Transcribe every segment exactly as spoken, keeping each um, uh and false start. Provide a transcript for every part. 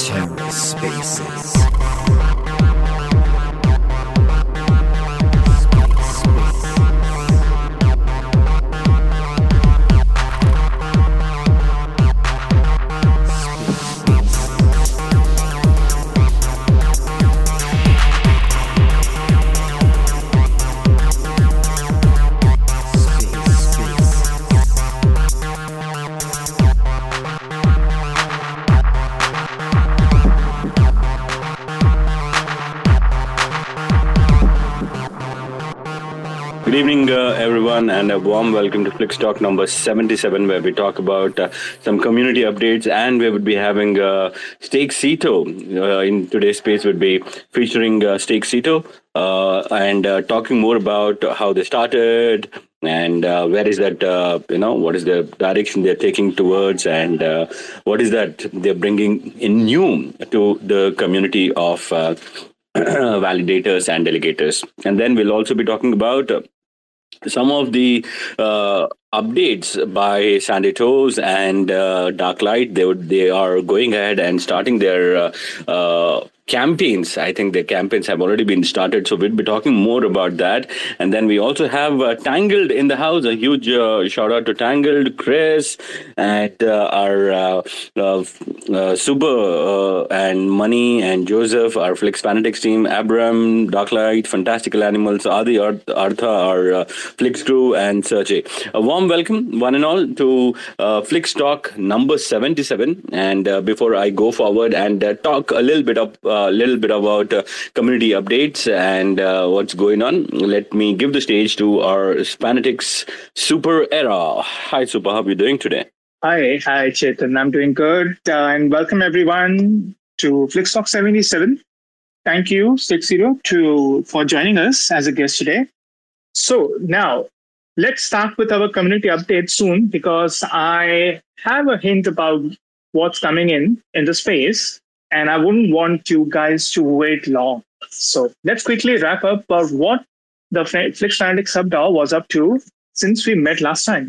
Terra Spaces. And a warm welcome to Flix Talk number seventy-seven, where we talk about uh, some community updates, and we would be having uh, Stakecito uh, in today's space. Would be featuring uh, Stakecito uh, and uh, talking more about how they started and uh, where is that uh, you know what is the direction they're taking towards, and uh, what is that they're bringing in new to the community of uh, validators and delegators. And then we'll also be talking about Uh, some of the uh, updates by Sandytoes and uh, Darklight. They would they are going ahead and starting their uh, uh, campaigns. I think their campaigns have already been started, so we'll be talking more about that. And then we also have uh, Tangled in the house. A huge uh, shout out to Tangled, Chris, and uh, our uh, uh, uh, Suba uh, and Money and Joseph, our Flix Fanatics team, Abram, Darklight, Fantastical Animals, Adi, Artha, our uh, Flix crew, and Sergey. A warm welcome, one and all, to uh, Flix Talk number seventy-seven. And uh, before I go forward and uh, talk a little bit of a uh, little bit about uh, community updates and uh, what's going on, let me give the stage to our Fanatics Super Era. Hi, Super. How are you doing today? Hi, hi, Chetan. I'm doing good, uh, and welcome everyone to Flix Talk seventy-seven. Thank you, Stakecito, to for joining us as a guest today. So now, let's start with our community update soon, because I have a hint about what's coming in in the space, and I wouldn't want you guys to wait long. So let's quickly wrap up about what the Flix Fanatics Hub DAO was up to since we met last time.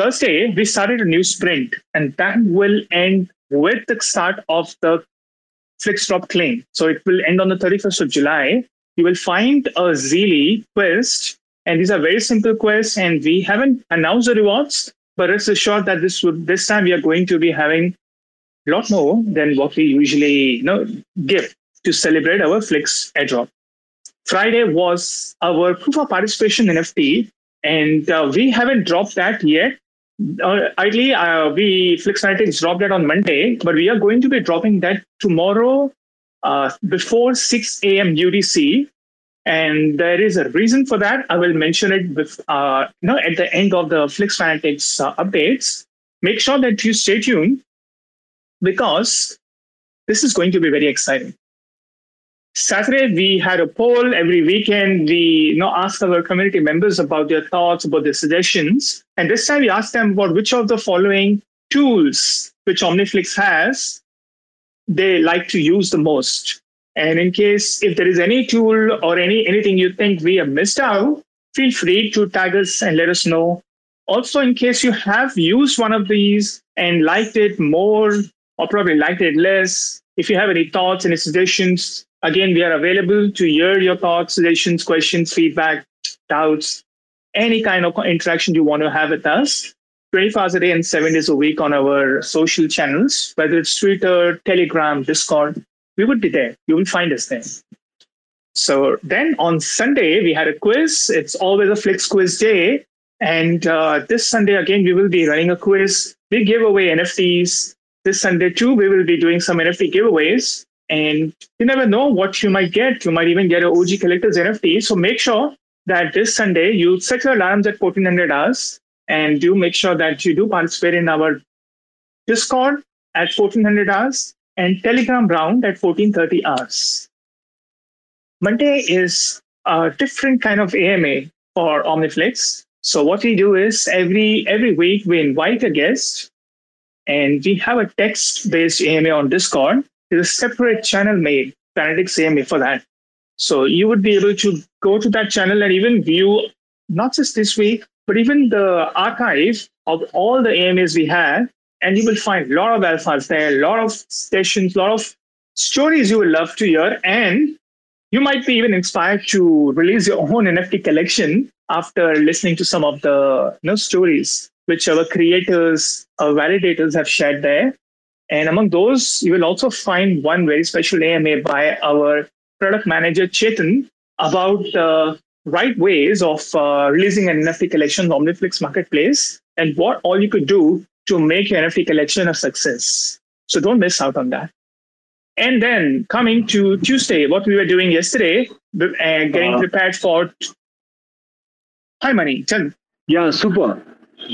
Thursday, we started a new sprint, and that will end with the start of the Flixdrop claim. So it will end on the thirty-first of July. You will find a Zilli quest, and these are very simple quests, and we haven't announced the rewards, but rest assured that this would, this time we are going to be having a lot more than what we usually you know, give to celebrate our Flix airdrop. Friday was our proof of participation N F T, and uh, we haven't dropped that yet. Uh, ideally, uh, we Flix Fanatics dropped that on Monday, but we are going to be dropping that tomorrow uh, before six a.m. U T C. And there is a reason for that. I will mention it with, uh, you know, at the end of the Flix Fanatics uh, updates. Make sure that you stay tuned, because this is going to be very exciting. Saturday, we had a poll every weekend. We you know, asked our community members about their thoughts, about their suggestions. And this time we asked them about which of the following tools which OmniFlix has they like to use the most. And in case if there is any tool or any anything you think we have missed out, feel free to tag us and let us know. Also, in case you have used one of these and liked it more or probably liked it less, if you have any thoughts, any suggestions, again, we are available to hear your thoughts, suggestions, questions, feedback, doubts, any kind of interaction you want to have with us. twenty-four hours a day and seven days a week on our social channels, whether it's Twitter, Telegram, Discord. We would be there. You will find us there. So then on Sunday, we had a quiz. It's always a Flix quiz day. And uh, this Sunday, again, we will be running a quiz. We give away N F Ts. This Sunday, too, we will be doing some N F T giveaways. And you never know what you might get. You might even get an O G Collector's N F T. So make sure that this Sunday, you set your alarms at fourteen hundred hours. And do make sure that you do participate in our Discord at fourteen hundred hours. And Telegram round at fourteen thirty hours. Monday is a different kind of A M A for OmniFlix. So what we do is every every week we invite a guest, and we have a text-based A M A on Discord. There's a separate channel made, Fanatics A M A, for that. So you would be able to go to that channel and even view not just this week, but even the archive of all the A M As we had, and you will find a lot of alphas there, a lot of sessions, a lot of stories you will love to hear, and you might be even inspired to release your own N F T collection after listening to some of the you know, stories which our creators, our validators have shared there. And among those, you will also find one very special A M A by our product manager, Chetan, about the uh, right ways of uh, releasing an N F T collection in OmniFlix Marketplace and what all you could do to make your N F T collection a success. So don't miss out on that. And then coming to Tuesday, what we were doing yesterday, uh, getting uh, prepared for... Hi, Mani. Tell me. Yeah, super.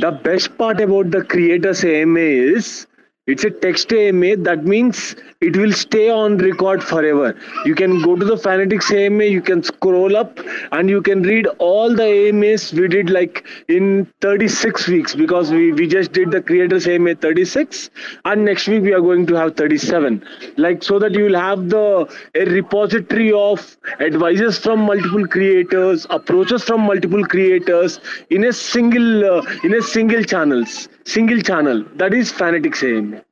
The best part about the Creators A M A is it's a text A M A. That means it will stay on record forever. You can go to the Fanatics A M A, you can scroll up and you can read all the A M As we did like in thirty-six weeks, because we, we just did the Creators A M A thirty-six, and next week we are going to have thirty-seven. Like, so that you will have the a repository of advices from multiple creators, approaches from multiple creators in a single uh, in a single channels. Single channel, that is Fanatics A M A.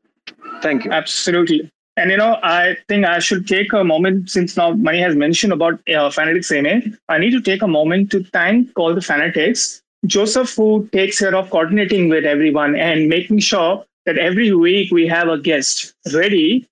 Thank you. Absolutely. And you know, I think I should take a moment, since now Mani has mentioned about uh, Fanatics A M A, I need to take a moment to thank all the Fanatics. Joseph, who takes care of coordinating with everyone and making sure that every week we have a guest ready,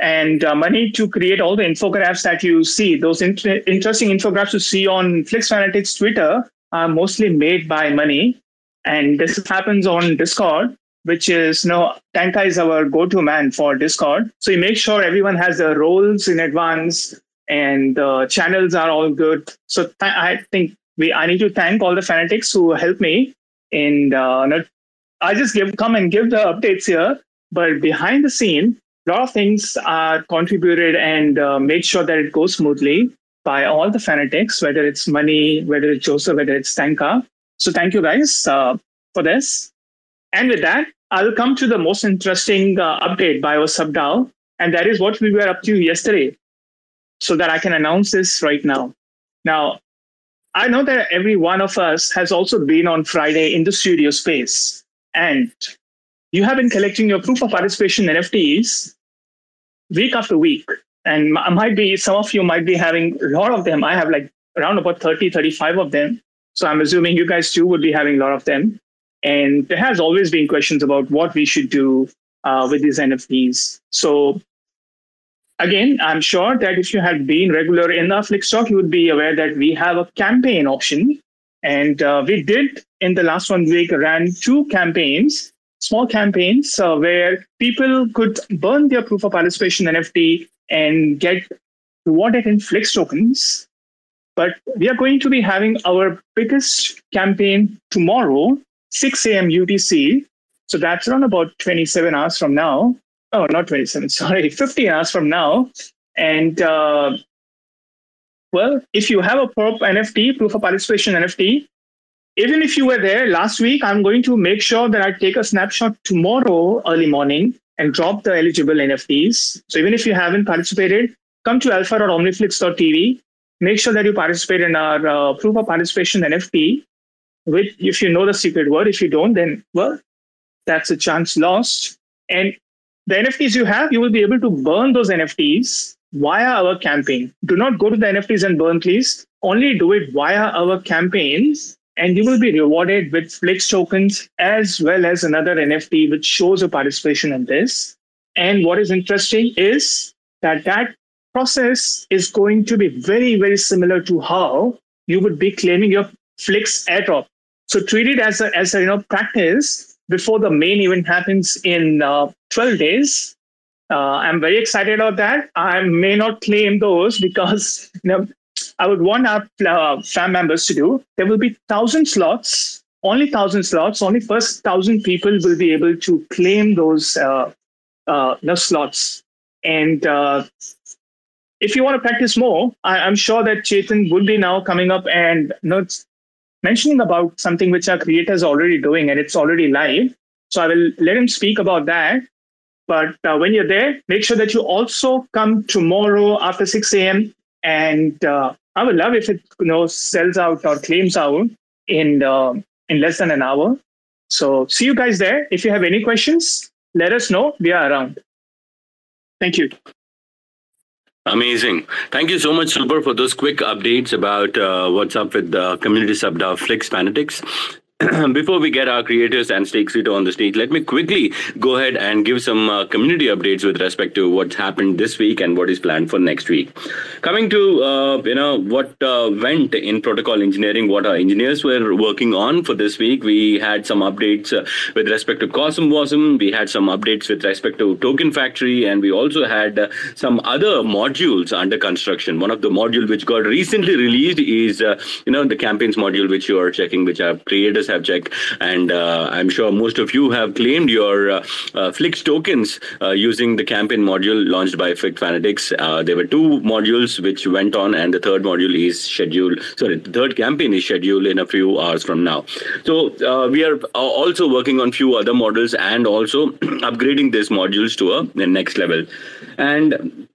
and uh, Mani to create all the infographics that you see. Those inter interesting infographics you see on Flix Fanatics Twitter are mostly made by Mani. And this happens on Discord, which is, you know, Tanka is our go-to man for Discord. So you make sure everyone has their roles in advance and the uh, channels are all good. So th I think we I need to thank all the Fanatics who helped me. And uh, I just give come and give the updates here. But behind the scene, a lot of things are contributed and uh, made sure that it goes smoothly by all the Fanatics, whether it's Mani, whether it's Joseph, whether it's Tanka. So thank you guys uh, for this. And with that, I'll come to the most interesting uh, update by our subDAO, and that is what we were up to yesterday, so that I can announce this right now. Now, I know that every one of us has also been on Friday in the studio space, and you have been collecting your proof of participation N F Ts week after week. And might be some of you might be having a lot of them. I have like around about thirty, thirty-five of them. So I'm assuming you guys too would be having a lot of them. And there has always been questions about what we should do uh, with these N F Ts. So again, I'm sure that if you had been regular in our Flixdrop, you would be aware that we have a campaign option. And uh, we did, in the last one week, ran two campaigns, small campaigns, uh, where people could burn their proof of participation N F T and get rewarded in Flix tokens. But we are going to be having our biggest campaign tomorrow, six A M U T C. So that's around about twenty-seven hours from now. Oh, not twenty-seven, sorry, fifteen hours from now. And uh, well, if you have a prop N F T, proof of participation N F T, even if you were there last week, I'm going to make sure that I take a snapshot tomorrow early morning and drop the eligible N F Ts. So even if you haven't participated, come to alpha dot omniflix dot t v. Make sure that you participate in our uh, proof of participation N F T, which if you know the secret word. If you don't, then, well, that's a chance lost. And the N F Ts you have, you will be able to burn those N F Ts via our campaign. Do not go to the N F Ts and burn, please. Only do it via our campaigns, and you will be rewarded with Flix tokens as well as another N F T, which shows your participation in this. And what is interesting is that that process is going to be very, very similar to how you would be claiming your Flix airdrop. So treat it as a, as a you know, practice before the main event happens in uh, twelve days. Uh, I'm very excited about that. I may not claim those because you know, I would want our uh, fam members to do. There will be one thousand slots, only one thousand slots. Only first one thousand people will be able to claim those uh, uh, you know, slots. And uh, if you want to practice more, I, I'm sure that Chetan would be now coming up and you know, mentioning about something which our creators are already doing, and it's already live. So I will let him speak about that. But uh, when you're there, make sure that you also come tomorrow after six A M And uh, I would love if it you know, sells out or claims out. in uh, in less than an hour. So see you guys there. If you have any questions, let us know. We are around. Thank you. Amazing. Thank you so much, Suba, for those quick updates about uh, what's up with the community subda Flix Fanatics. Before we get our creators and Stakecito on the stage, let me quickly go ahead and give some uh, community updates with respect to what's happened this week and what is planned for next week. Coming to uh, you know what uh, went in protocol engineering, what our engineers were working on for this week, we had some updates uh, with respect to Awesome Wasm, we had some updates with respect to Token Factory, and we also had uh, some other modules under construction. One of the module which got recently released is uh, you know the campaigns module, which you are checking, which I've created. Have checked, and uh, I'm sure most of you have claimed your uh, uh, Flix tokens uh, using the campaign module launched by Flix Fanatics. Uh, there were two modules which went on, and the third module is scheduled. Sorry, the third campaign is scheduled in a few hours from now. So uh, we are also working on few other models and also upgrading these modules to a the next level. And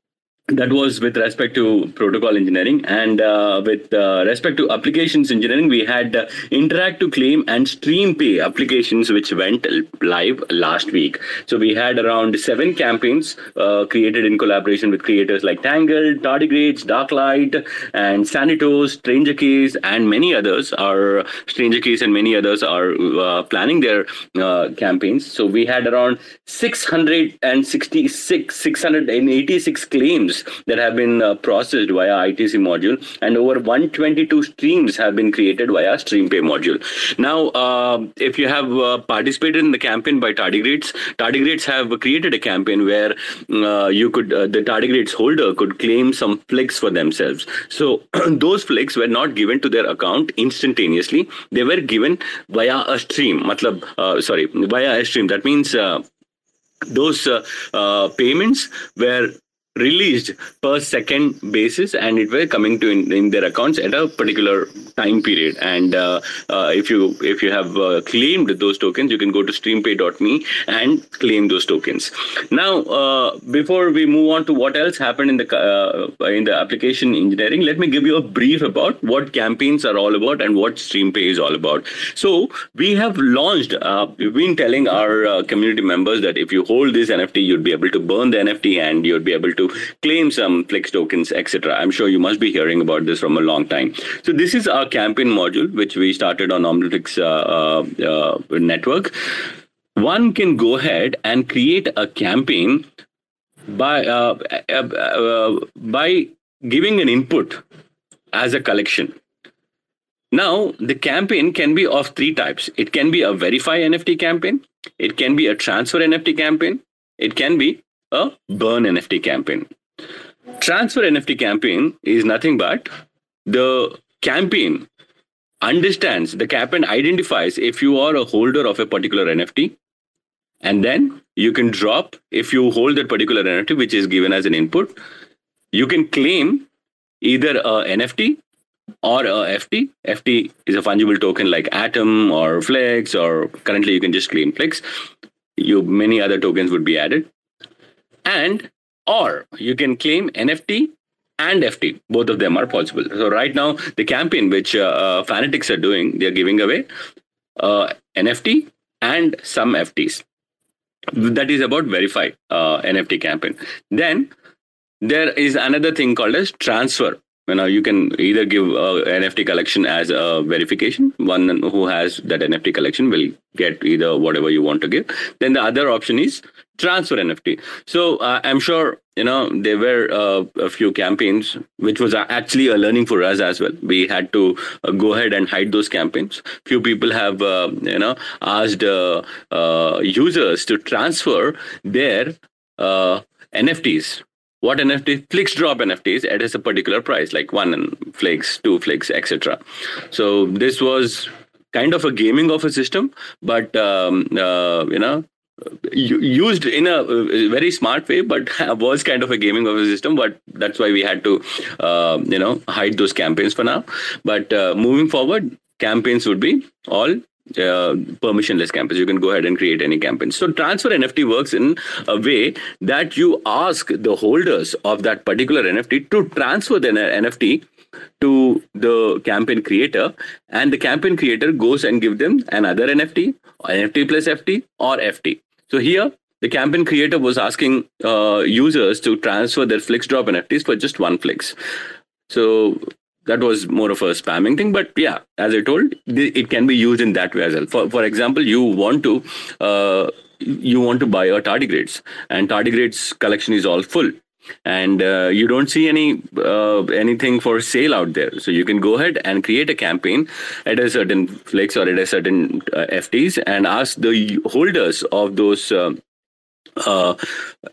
that was with respect to protocol engineering, and uh, with uh, respect to applications engineering, we had uh, Interact to Claim and Stream Pay applications which went live last week. So we had around seven campaigns uh, created in collaboration with creators like Tangled, Tardigrades, Darklight, and Sandytoes, Stranger Keys, and many others. Our Stranger Keys and many others are uh, planning their uh, campaigns. So we had around six hundred sixty-six, six hundred eighty-six claims that have been uh, processed via I T C module, and over one hundred twenty-two streams have been created via Stream Pay module. Now, uh, if you have uh, participated in the campaign by Tardigrades, Tardigrades have created a campaign where uh, you could, uh, the Tardigrades holder could claim some Flix for themselves. So those Flix were not given to their account instantaneously. They were given via a stream, matlab, uh, sorry, via a stream. That means uh, those uh, uh, payments were released per second basis, and it were coming to in, in their accounts at a particular time period. And uh, uh, if you if you have uh, claimed those tokens, you can go to stream pay dot me and claim those tokens. Now, uh, before we move on to what else happened in the uh, in the application engineering, let me give you a brief about what campaigns are all about and what Stream Pay is all about. So we have launched. Uh, we've been telling our uh, community members that if you hold this N F T, you'd be able to burn the N F T and you'd be able to to claim some Flix tokens, et cetera. I'm sure you must be hearing about this from a long time. So this is our campaign module, which we started on OmniFlix uh, uh, uh, network. One can go ahead and create a campaign by uh, uh, uh, by giving an input as a collection. Now, the campaign can be of three types. It can be a verify N F T campaign. It can be a transfer N F T campaign. It can be a burn N F T campaign. Transfer N F T campaign is nothing but the campaign understands, the campaign identifies if you are a holder of a particular N F T, and then you can drop, if you hold that particular N F T, which is given as an input, you can claim either a N F T or a F T. F T is a fungible token like Atom or Flix, or currently you can just claim Flix. You, many other tokens would be added. And or you can claim N F T and F T. Both of them are possible. So right now, the campaign which uh, uh, Fanatics are doing, they are giving away uh, N F T and some F Ts. That is about verify uh, N F T campaign. Then there is another thing called as transfer. You know, you can either give a N F T collection as a verification. One who has that N F T collection will get either whatever you want to give. Then the other option is transfer N F T. So uh, I'm sure, you know, there were uh, a few campaigns, which was actually a learning for us as well. We had to uh, go ahead and hide those campaigns. Few people have, uh, you know, asked uh, uh, users to transfer their uh, N F Ts. What N F T? Flixdrop N F Ts at a particular price, like one Flix, two Flix, et cetera. So this was kind of a gaming of a system, but um, uh, you know, used in a very smart way, but was kind of a gaming of a system. But that's why we had to, uh, you know, hide those campaigns for now. But uh, moving forward, campaigns would be all Uh, permissionless campaigns. You can go ahead and create any campaign. So transfer N F T works in a way that you ask the holders of that particular N F T to transfer their N F T to the campaign creator, and the campaign creator goes and give them another N F T, N F T plus F T or F T. So here, the campaign creator was asking uh, users to transfer their Flixdrop N F Ts for just one Flix. So that was more of a spamming thing. But yeah, as I told, it can be used in that way as well. For, for example, you want to uh, you want to buy a Tardigrades, and Tardigrades collection is all full, and uh, you don't see any uh, anything for sale out there. So you can go ahead and create a campaign at a certain Flix or at a certain uh, F Ts and ask the holders of those uh, uh,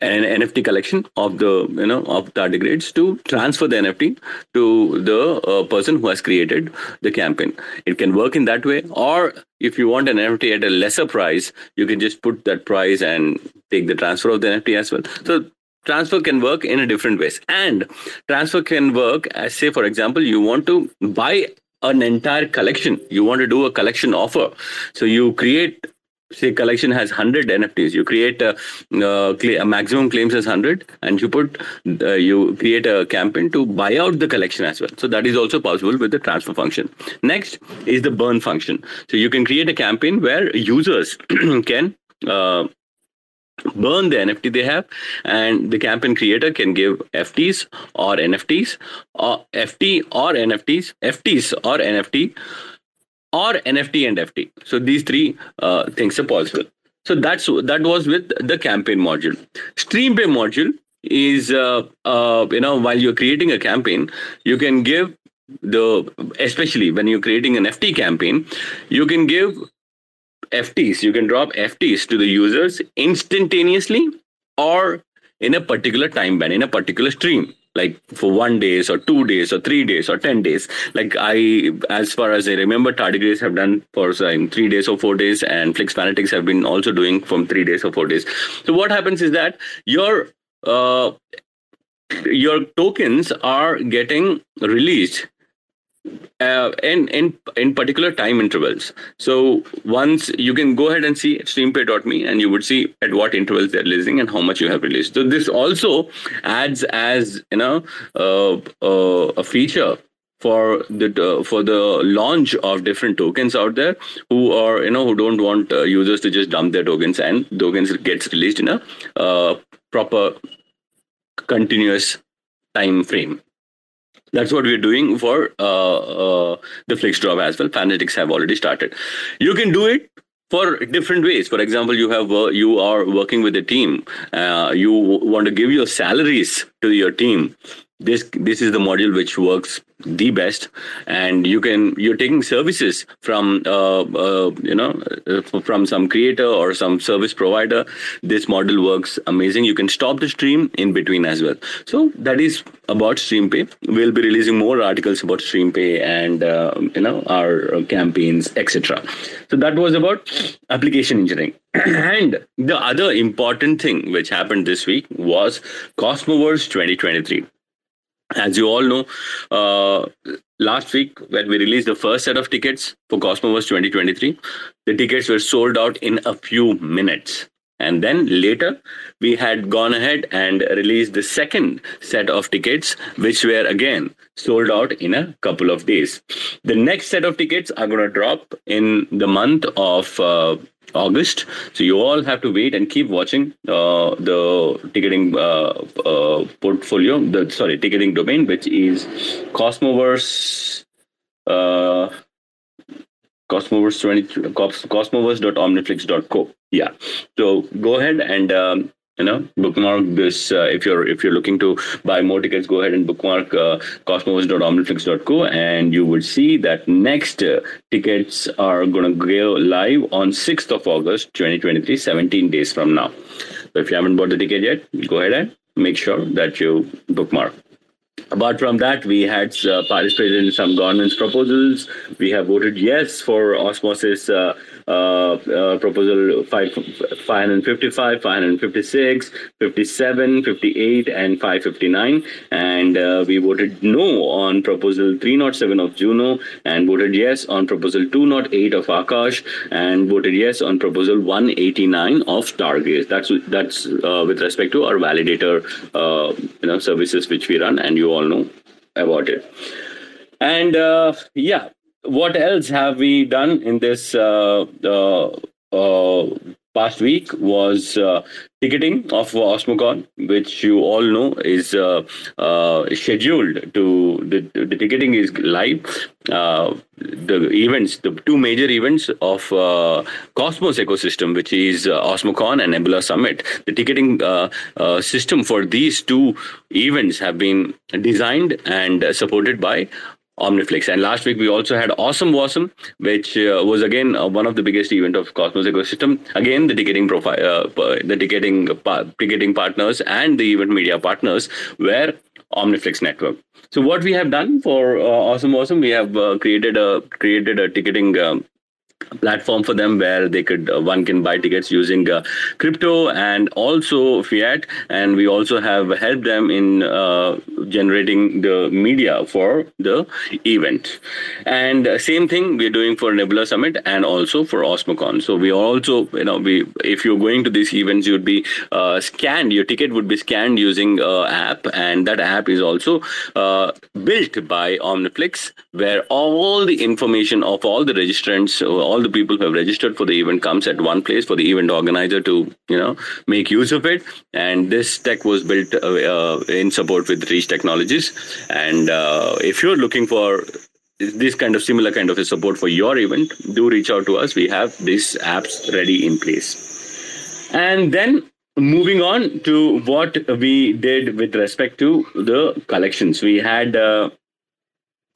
an N F T collection of the you know of Tardigrades to transfer the N F T to the uh, person who has created the campaign. It can work in that way, or if you want an N F T at a lesser price, you can just put that price and take the transfer of the N F T as well. So transfer can work in a different ways, and transfer can work as, say, for example, you want to buy an entire collection. You want to do a collection offer. So you create, say, collection has one hundred N F Ts. You create a, a maximum claims as one hundred, and you put uh, you create a campaign to buy out the collection as well. So that is also possible with the transfer function. Next is the burn function. So you can create a campaign where users can uh, burn the N F T they have, and the campaign creator can give F Ts or N F Ts or F T or N F Ts, F Ts or N F T or N F T and F T. So these three uh, things are possible. So that's that was with the campaign module. Stream Pay module is uh, uh, you know while you're creating a campaign, you can give the especially when you're creating an F T campaign, you can give F Ts, you can drop F Ts to the users instantaneously or in a particular time band, in a particular stream, like for one days or two days or three days or ten days. Like I, as far as I remember, Tardigrades have done for um, three days or four days, and Flix Fanatics have been also doing from three days or four days. So what happens is that your uh, your tokens are getting released Uh, in, in in particular time intervals. So once you can go ahead and see stream pay dot me, and you would see at what intervals they're releasing and how much you have released. So this also adds as you know uh, uh, a feature for the uh, for the launch of different tokens out there who are you know who don't want uh, users to just dump their tokens, and tokens gets released in a uh, proper continuous time frame. That's what we're doing for uh, uh, the Flixdrop as well. Fanatics have already started. You can do it for different ways. For example, you have uh, you are working with a team. Uh, you want to give your salaries to your team. This this is the module which works the best, and you can you're taking services from uh, uh, you know from some creator or some service provider. This model works amazing. You can stop the stream in between as well. So that is about Stream Pay. We'll be releasing more articles about Stream Pay and uh, you know our campaigns, et cetera. So that was about application engineering. And the other important thing which happened this week was CosmoVerse twenty twenty-three. As you all know, uh, last week when we released the first set of tickets for CosmoVerse twenty twenty-three, the tickets were sold out in a few minutes. And then later, we had gone ahead and released the second set of tickets, which were again sold out in a couple of days. The next set of tickets are going to drop in the month of uh, August. So you all have to wait and keep watching uh, the ticketing uh, uh, portfolio, the sorry, ticketing domain, which is Cosmoverse. Uh, Cosmoverse twenty Cosmoverse dot omniflix dot co. Yeah, so go ahead and um, you know bookmark this uh, if you're if you're looking to buy more tickets. Go ahead and bookmark uh, Cosmoverse dot omniflix dot co, and you would see that next uh, tickets are gonna go live on sixth of August, twenty twenty-three, seventeen days from now. So if you haven't bought the ticket yet, go ahead and make sure that you bookmark. Apart from that, we had uh, participated in some governance proposals. We have voted yes for Osmosis uh, uh, uh, proposal five fifty-five, five fifty-six, fifty-seven, fifty-eight, and five fifty-nine. And uh, we voted no on proposal three oh seven of Juno, and voted yes on proposal two oh eight of Akash, and voted yes on proposal one eighty-nine of Stargaze. That's that's uh, with respect to our validator uh, you know, services which we run, and you all know about it. And uh, yeah, what else have we done in this uh, uh, uh, past week was uh, ticketing of Osmocon, which you all know is uh, uh, scheduled to, the, the ticketing is live. Uh, the events, the two major events of uh, Cosmos ecosystem, which is uh, Osmocon and Nebula Summit. The ticketing uh, uh, system for these two events have been designed and supported by OmniFlix. And last week we also had Awesome Wasm, which uh, was again uh, one of the biggest event of Cosmos ecosystem. Again, the ticketing profile, uh, the ticketing pa ticketing partners and the event media partners were OmniFlix network. So what we have done for uh, Awesome Wasm, we have uh, created a created a ticketing um, platform for them where they could uh, one can buy tickets using uh, crypto and also fiat, and we also have helped them in uh, generating the media for the event. And uh, same thing we're doing for Nebula Summit and also for Osmocon. So we also, you know, we if you're going to these events, you'd be uh, scanned, your ticket would be scanned using uh, app, and that app is also uh, built by OmniFlix, where all the information of all the registrants, all the people who have registered for the event, comes at one place for the event organizer to, you know, make use of it. And this tech was built uh, uh, in support with Reach Technologies. And uh, if you're looking for this kind of similar kind of a support for your event, do reach out to us. We have these apps ready in place. And then moving on to what we did with respect to the collections, we had uh,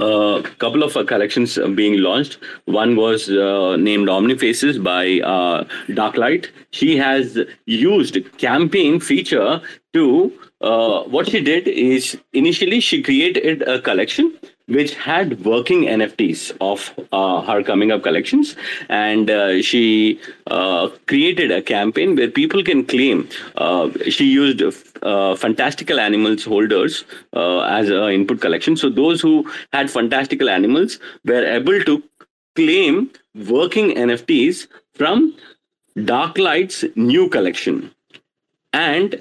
a uh, couple of uh, collections being launched. One was uh, named OmniFaces by uh, Darklight. She has used campaign feature to, uh, what she did is initially she created a collection which had working N F Ts of uh, her coming up collections. And uh, she uh, created a campaign where people can claim. Uh, she used uh, Fantastical Animals holders uh, as an input collection. So those who had Fantastical Animals were able to claim working N F Ts from Darklight's new collection. And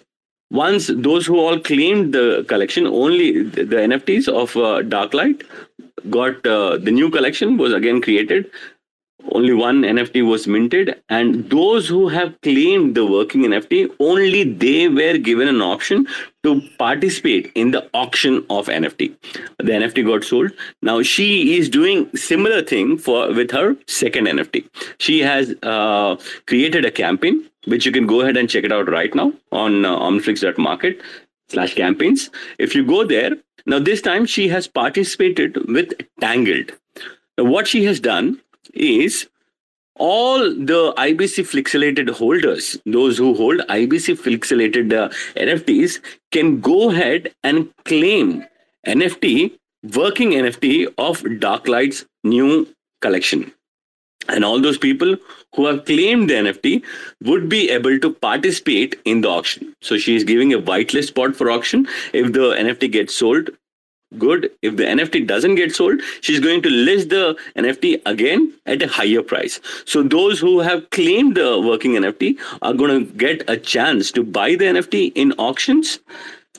once those who all claimed the collection, only the, the N F Ts of uh, Darklight got uh, the new collection was again created. Only one N F T was minted, and those who have claimed the working N F T, only they were given an option to participate in the auction of N F T. The N F T got sold. Now she is doing similar thing for with her second N F T. She has uh, created a campaign, which you can go ahead and check it out right now on uh, omniflix.market slash campaigns. If you go there, now this time she has participated with Tangled. Now what she has done is all the I B C Flixelated holders, those who hold I B C Flixelated uh, N F Ts, can go ahead and claim N F T, working N F T of Darklight's new collection. And all those people who have claimed the N F T would be able to participate in the auction. So she is giving a whitelist spot for auction. If the N F T gets sold, good. If the N F T doesn't get sold, she's going to list the N F T again at a higher price. So those who have claimed the working N F T are going to get a chance to buy the N F T in auctions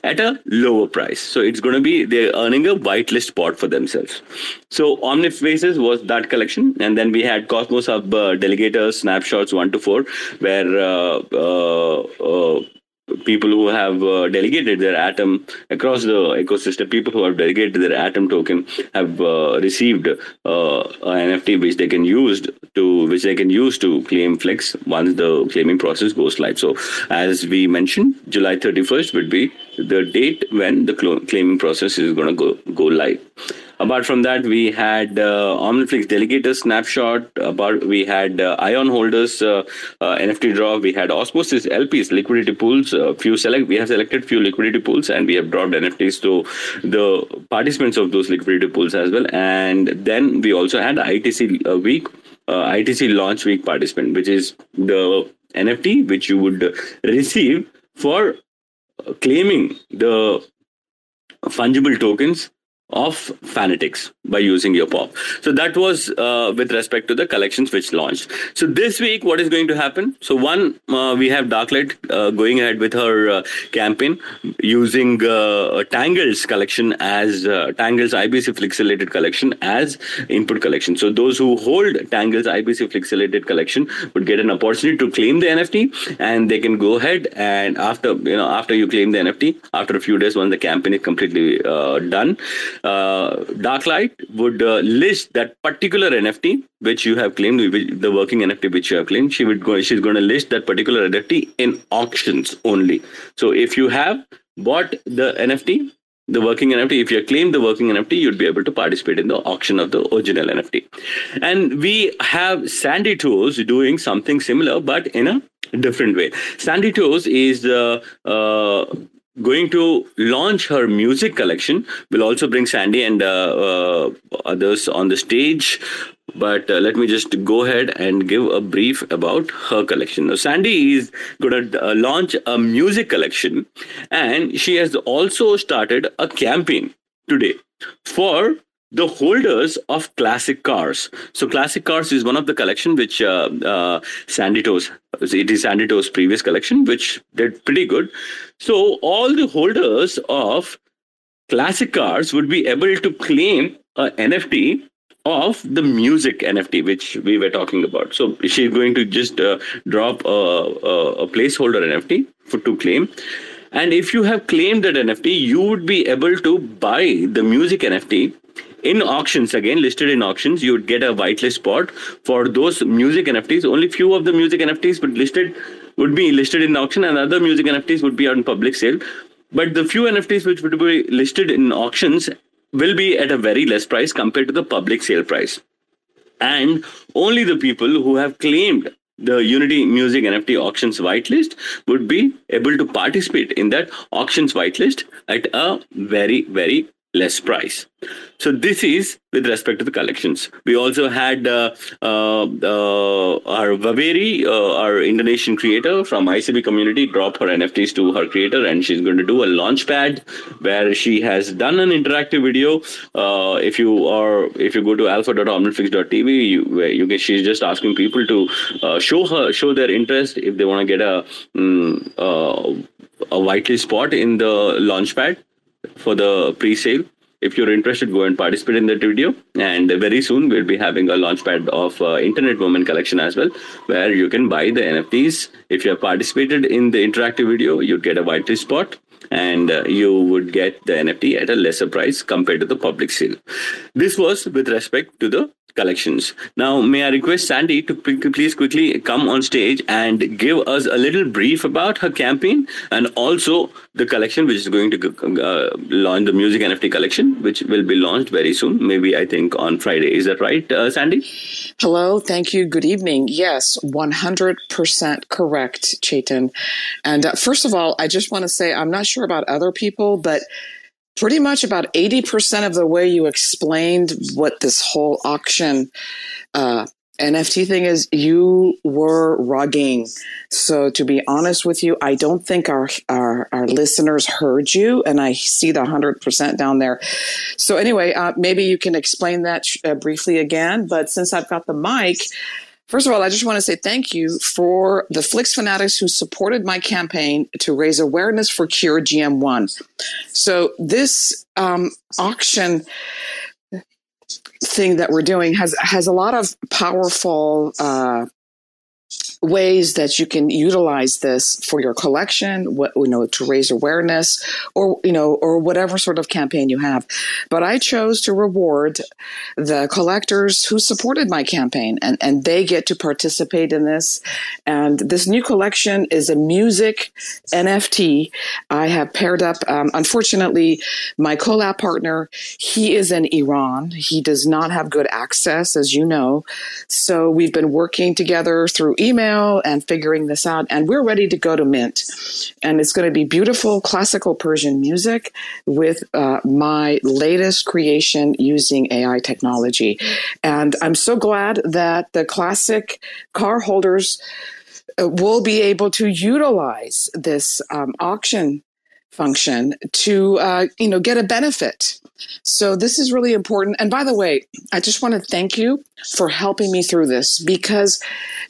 at a lower price. So it's going to be, they're earning a whitelist spot for themselves. So OmniFaces was that collection. And then we had Cosmos Hub uh, delegators, snapshots one to four, where uh, uh, uh, people who have uh, delegated their atom across the ecosystem, people who have delegated their atom token have uh, received uh, an N F T which they can use to which they can use to claim Flix once the claiming process goes live. So as we mentioned, July thirty-first would be the date when the claiming process is going to go go live. Apart from that, we had uh, OmniFlix Delegator Snapshot, about, we had uh, Ion Holders uh, uh, N F T Draw, we had Osmosis L Ps, Liquidity Pools, uh, few select. we have selected few Liquidity Pools and we have dropped N F Ts to the participants of those Liquidity Pools as well. And then we also had I T C uh, Week, uh, I T C Launch Week Participant, which is the N F T which you would receive for claiming the fungible tokens of Fanatics by using your pop. So that was uh, with respect to the collections which launched. So this week, what is going to happen? So one, uh, we have Darklight uh, going ahead with her uh, campaign using uh, Tangled's collection as uh, Tangled's I B C Flixelated collection as input collection. So those who hold Tangled's I B C Flixelated collection would get an opportunity to claim the N F T, and they can go ahead and after you know after you claim the N F T, after a few days once the campaign is completely uh, done, Uh, Darklight would uh, list that particular N F T which you have claimed, the working N F T which you have claimed. She would go. She's going to list that particular N F T in auctions only. So if you have bought the N F T, the working N F T, if you have claimed the working N F T, you'd be able to participate in the auction of the original N F T. And we have Sandytoes doing something similar, but in a different way. Sandytoes is the uh, uh, going to launch her music collection. We'll also bring Sandy and uh, uh, others on the stage. But uh, let me just go ahead and give a brief about her collection. Now, Sandy is going to uh, launch a music collection, and she has also started a campaign today for the holders of classic cars. So classic cars is one of the collection which uh, uh, Sandytoes, it is Sandytoes' previous collection, which did pretty good. So all the holders of classic cars would be able to claim a N F T of the music N F T, which we were talking about. So she's going to just uh, drop a, a, a placeholder N F T for to claim. And if you have claimed that N F T, you would be able to buy the music N F T in auctions, again, listed in auctions. You would get a whitelist spot for those music N F Ts. Only few of the music N F Ts would listed would be listed in auction, and other music N F Ts would be on public sale. But the few N F Ts which would be listed in auctions will be at a very less price compared to the public sale price. And only the people who have claimed the Unity Music N F T auctions whitelist would be able to participate in that auctions whitelist at a very, very less price. So this is with respect to the collections. We also had uh, uh, uh, our Vaveri, uh, our Indonesian creator from I C B community, drop her N F Ts to her creator, and she's going to do a launch pad where she has done an interactive video. Uh, if you are, if you go to alpha dot omniflix dot t v, you, where you can, she's just asking people to uh, show her, show their interest if they want to get a um, uh, a whitelist spot in the launch pad for the pre-sale. If you're interested, go and participate in that video. And very soon we'll be having a launchpad of uh, Internet Woman collection as well, where you can buy the N F Ts. If you have participated in the interactive video, you'd get a whitelist spot, and uh, you would get the N F T at a lesser price compared to the public sale. This was with respect to the collections. Now, may I request Sandy to please quickly come on stage and give us a little brief about her campaign and also the collection which is going to uh, launch, the music N F T collection, which will be launched very soon, maybe I think on Friday. Is that right, uh, Sandy? Hello, thank you. Good evening. Yes, one hundred percent correct, Chetan. And uh, first of all, I just want to say I'm not sure about other people, but pretty much about eighty percent of the way you explained what this whole auction uh, N F T thing is, you were rugging. So to be honest with you, I don't think our, our, our listeners heard you, and I see the one hundred percent down there. So anyway, uh, maybe you can explain that uh, briefly again, but since I've got the mic, first of all, I just want to say thank you for the Flix Fanatics who supported my campaign to raise awareness for Cure G M one. So this um, auction thing that we're doing has, has a lot of powerful uh, ways that you can utilize this for your collection, what, you know, to raise awareness, or you know, or whatever sort of campaign you have. But I chose to reward the collectors who supported my campaign, and, and they get to participate in this. And this new collection is a music N F T. I have paired up. Um, unfortunately, my collab partner, he is in Iran. He does not have good access, as you know. So we've been working together through email and figuring this out, and we're ready to go to mint. And it's going to be beautiful classical Persian music with uh, my latest creation using A I technology. And I'm so glad that the classic car holders uh, will be able to utilize this um, auction function to, uh, you know, get a benefit. So this is really important. And by the way, I just want to thank you for helping me through this, because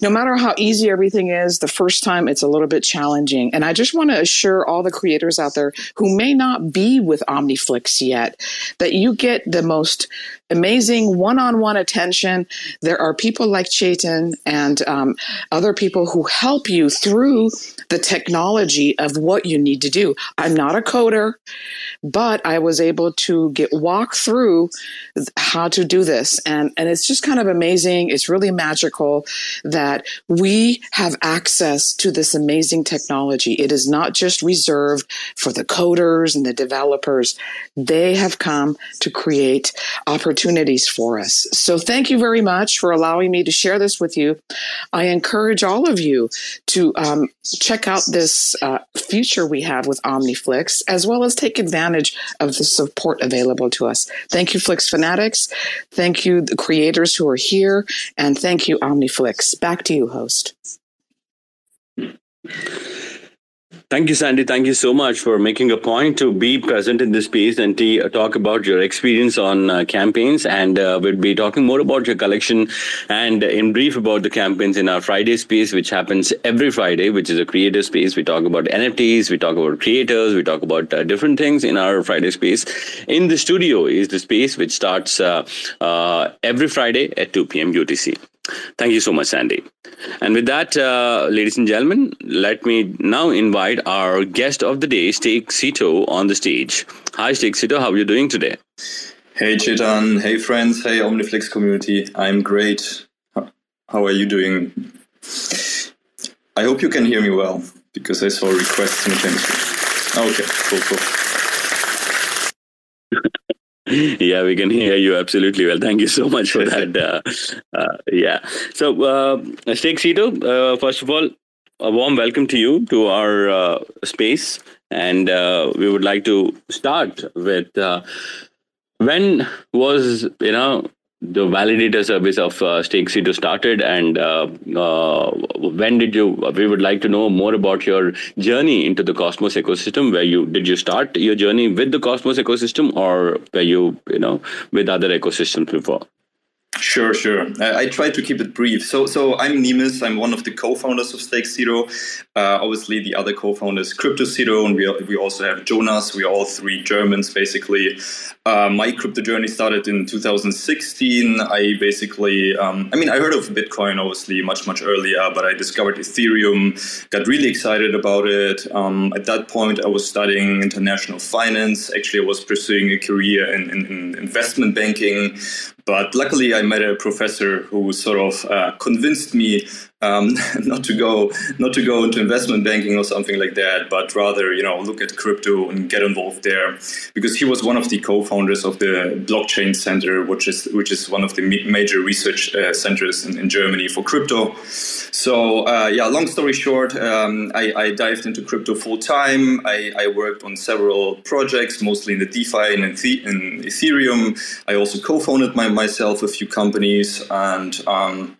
no matter how easy everything is, the first time it's a little bit challenging. And I just want to assure all the creators out there who may not be with OmniFlix yet that you get the most amazing one-on-one attention. There are people like Chetan and um, other people who help you through the technology of what you need to do. I'm not a coder, but I was able to get walk through how to do this. And, and it's just kind of amazing. It's really magical that we have access to this amazing technology. It is not just reserved for the coders and the developers. They have come to create opportunities for us. So thank you very much for allowing me to share this with you. I encourage all of you to um, check out this uh, feature we have with OmniFlix, as well as take advantage of the support available to us. Thank you, Flix Fanatics. Thank you, the creators who are here. And thank you, OmniFlix. Back to you, host. Thank you, Sandy. Thank you so much for making a point to be present in this space and to talk about your experience on uh, campaigns. And uh, we'll be talking more about your collection and in brief about the campaigns in our Friday space, which happens every Friday, which is a creator space. We talk about N F Ts, we talk about creators, we talk about uh, different things in our Friday space. In the Studio is the space which starts uh, uh, every Friday at two p m U T C. Thank you so much, Sandy. And with that, uh, ladies and gentlemen, let me now invite our guest of the day, Stakecito, on the stage. Hi, Stakecito. How are you doing today? Hey, Chetan. Hey, friends. Hey, OmniFlix community. I'm great. How are you doing? I hope you can hear me well, because I saw requests in the channel. Okay, cool, cool. Yeah, we can hear you absolutely well. Thank you so much for that. Uh, uh, yeah. So, uh, Stakecito, uh, first of all, a warm welcome to you, to our uh, space. And uh, we would like to start with uh, when was, you know, the validator service of uh, Stakecito started, and uh, uh, when did you, we would like to know more about your journey into the Cosmos ecosystem. Where you, did you start your journey with the Cosmos ecosystem, or were you, you know, with other ecosystems before? Sure, sure. I, I try to keep it brief. So, so I'm Nemes. I'm one of the co-founders of Stakecito. Uh, obviously, the other co-founder is Crypto Zero, and we are, we also have Jonas. We are all three Germans, basically. Uh, my crypto journey started in two thousand sixteen. I basically, um, I mean, I heard of Bitcoin, obviously, much, much earlier, but I discovered Ethereum, got really excited about it. Um, at that point, I was studying international finance. Actually, I was pursuing a career in, in, in investment banking. But luckily, I met a professor who sort of uh, convinced me um, not to go not to go into investment banking or something like that, but rather, you know, look at crypto and get involved there, because he was one of the co-founders of the Blockchain Center, which is which is one of the major research uh, centers in, in Germany for crypto. So uh, yeah, long story short, um, I, I dived into crypto full time. I, I worked on several projects, mostly in the DeFi and in, the, in Ethereum. I also co-founded my myself a few companies, and um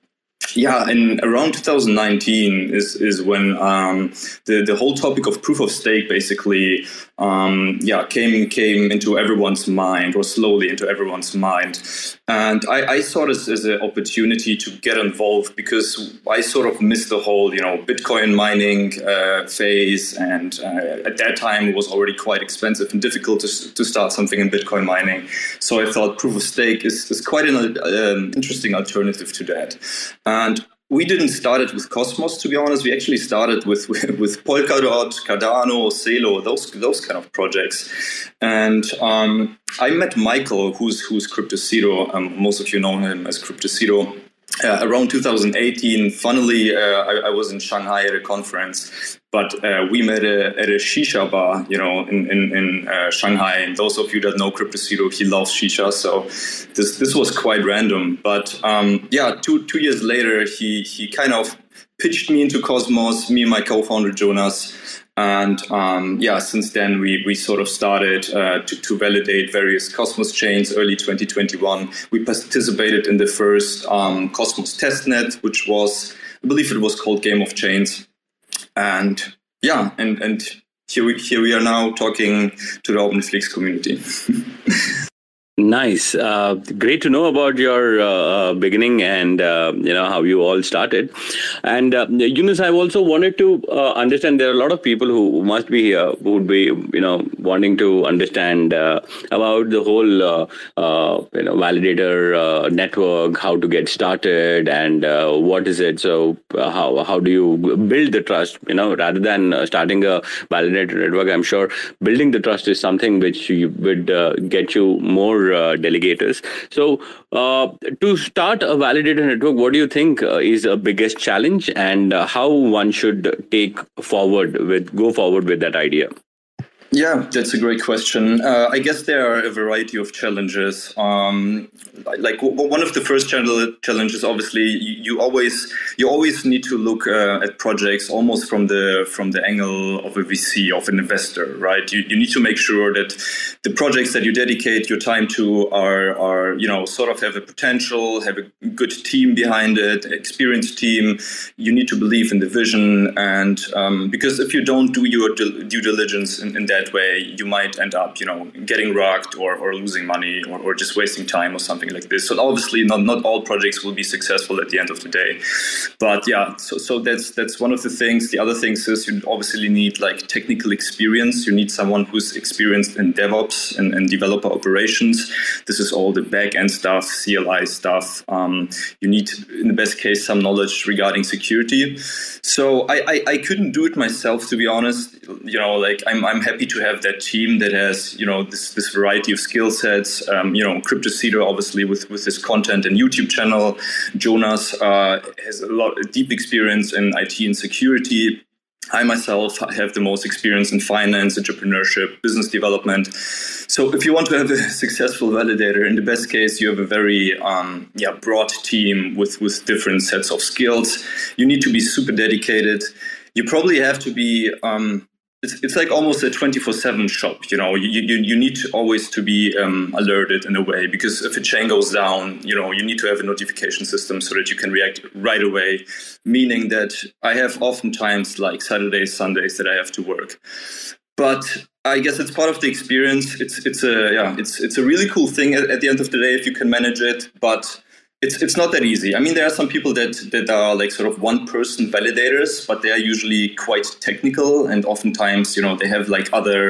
yeah and around two thousand nineteen is is when um the the whole topic of proof of stake basically um yeah came came into everyone's mind, or slowly into everyone's mind. And I, I saw this as an opportunity to get involved, because I sort of missed the whole, you know, Bitcoin mining uh, phase. And uh, at that time, it was already quite expensive and difficult to, to start something in Bitcoin mining. So I thought proof of stake is, is quite an um, interesting alternative to that. And we didn't start it with Cosmos, to be honest. We actually started with with Polkadot, Cardano, Celo, those those kind of projects. And um, I met Michael, who's who's Crypto Zero. Um, most of you know him as Crypto Zero. Uh, around two thousand eighteen, funnily, uh, I, I was in Shanghai at a conference, but uh, we met a, at a shisha bar, you know, in, in, in uh, Shanghai. And those of you that know Crypto Zero, he loves shisha, so this this was quite random. But um, yeah, two two years later, he he kind of pitched me into Cosmos, me and my co-founder Jonas. And um, yeah, since then, we, we sort of started uh, to, to validate various Cosmos chains. Early twenty twenty-one, we participated in the first um, Cosmos testnet, which was, I believe it was called Game of Chains. And yeah, and, and here we, here we are now talking to the OmniFlix community. Nice. Uh, great to know about your uh, beginning and uh, you know how you all started. And uh, Jonas, I've also wanted to uh, understand, there are a lot of people who must be here who would be, you know, wanting to understand uh, about the whole uh, uh, you know validator uh, network, how to get started, and uh, what is it. So uh, how how do you build the trust? You know, rather than uh, starting a validator network, I'm sure building the trust is something which you would uh, get you more. Uh, delegators. So uh, to start a validator network, what do you think uh, is a biggest challenge, and uh, how one should take forward with go forward with that idea? Yeah, that's a great question. Uh, I guess there are a variety of challenges. Um, like w- one of the first channel- challenges, obviously, you, you always you always need to look uh, at projects almost from the from the angle of a V C, of an investor, right? You you need to make sure that the projects that you dedicate your time to are, are, you know, sort of have a potential, have a good team behind it, experienced team. You need to believe in the vision. And um, because if you don't do your due diligence in, in that way, you might end up, you know, getting rocked or, or losing money or, or just wasting time or something like this. So obviously not, not all projects will be successful at the end of the day. But yeah, so, so that's that's one of the things. The other things is you obviously need like technical experience. You need someone who's experienced in DevOps And, and developer operations. This is all the back-end stuff, C L I stuff. Um, you need, in the best case, some knowledge regarding security. So I, I, I couldn't do it myself, to be honest. You know, like I'm I'm happy to have that team that has, you know, this, this variety of skill sets. Um, you know, Crypto Zero, obviously, with, with his content and YouTube channel. Jonas uh, has a lot of deep experience in I T and security. I myself have the most experience in finance, entrepreneurship, business development. So if you want to have a successful validator, in the best case, you have a very um, yeah broad team with, with different sets of skills. You need to be super dedicated. You probably have to be... Um, It's, it's like almost a twenty-four seven shop, you know, you, you, you need to always to be um, alerted in a way, because if a chain goes down, you know, you need to have a notification system so that you can react right away, meaning that I have oftentimes like Saturdays, Sundays that I have to work. But I guess it's part of the experience. It's it's a yeah, it's it's a really cool thing at, at the end of the day if you can manage it, but It's it's not that easy. I mean, there are some people that, that are like sort of one-person validators, but they are usually quite technical, and oftentimes, you know, they have like other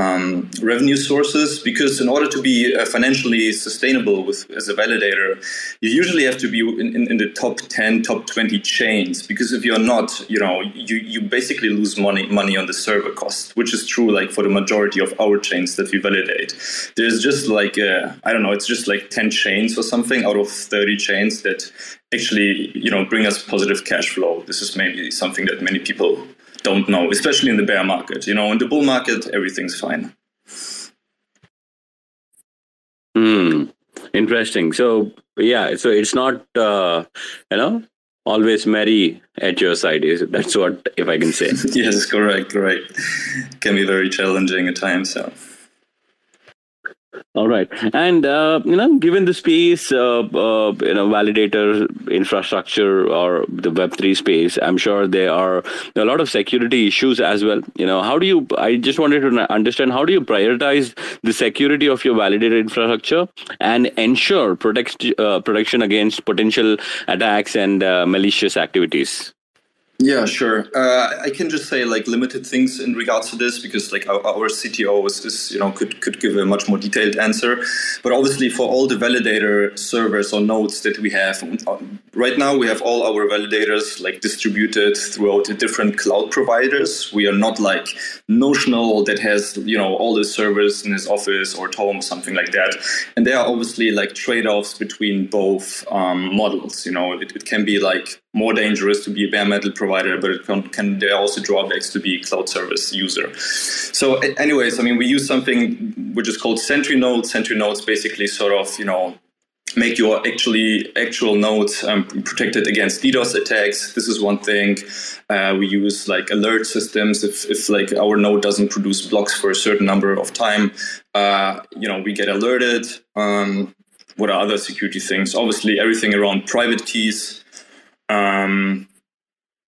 um, revenue sources, because in order to be financially sustainable with as a validator, you usually have to be in, in, in the top ten, top twenty chains, because if you're not, you know, you, you basically lose money money on the server cost, which is true like for the majority of our chains that we validate. There's just like, a, I don't know, it's just like ten chains or something out of the thirty chains that actually, you know, bring us positive cash flow. This is maybe something that many people don't know, especially in the bear market. You know, in the bull market, everything's fine. Hmm. Interesting. So, yeah, so it's not, uh, you know, always merry at your side. That's what, if I can say. Yes, correct, correct. Can be very challenging at times, so... All right. And, uh, you know, given the space, uh, uh, you know, validator infrastructure or the Web three space, I'm sure there are a lot of security issues as well. You know, how do you, I just wanted to understand, how do you prioritize the security of your validator infrastructure and ensure protect, uh, protection against potential attacks and uh, malicious activities? Yeah, sure. Uh, I can just say like limited things in regards to this, because like our, our C T O is, is, you know, could, could give a much more detailed answer. But obviously for all the validator servers or nodes that we have right now, we have all our validators like distributed throughout the different cloud providers. We are not like Notional that has, you know, all the servers in his office or Tom or something like that. And there are obviously like trade-offs between both um, models. You know, it, it can be like more dangerous to be a bare metal provider, but it can, can there are also drawbacks to be a cloud service user. So anyways, I mean, we use something which is called Sentry nodes. Sentry nodes basically sort of, you know, make your actually actual nodes um, protected against DDoS attacks. This is one thing. Uh, we use like alert systems. If, if like our node doesn't produce blocks for a certain number of time, uh, you know, we get alerted. Um, what are other security things? Obviously everything around private keys. Um,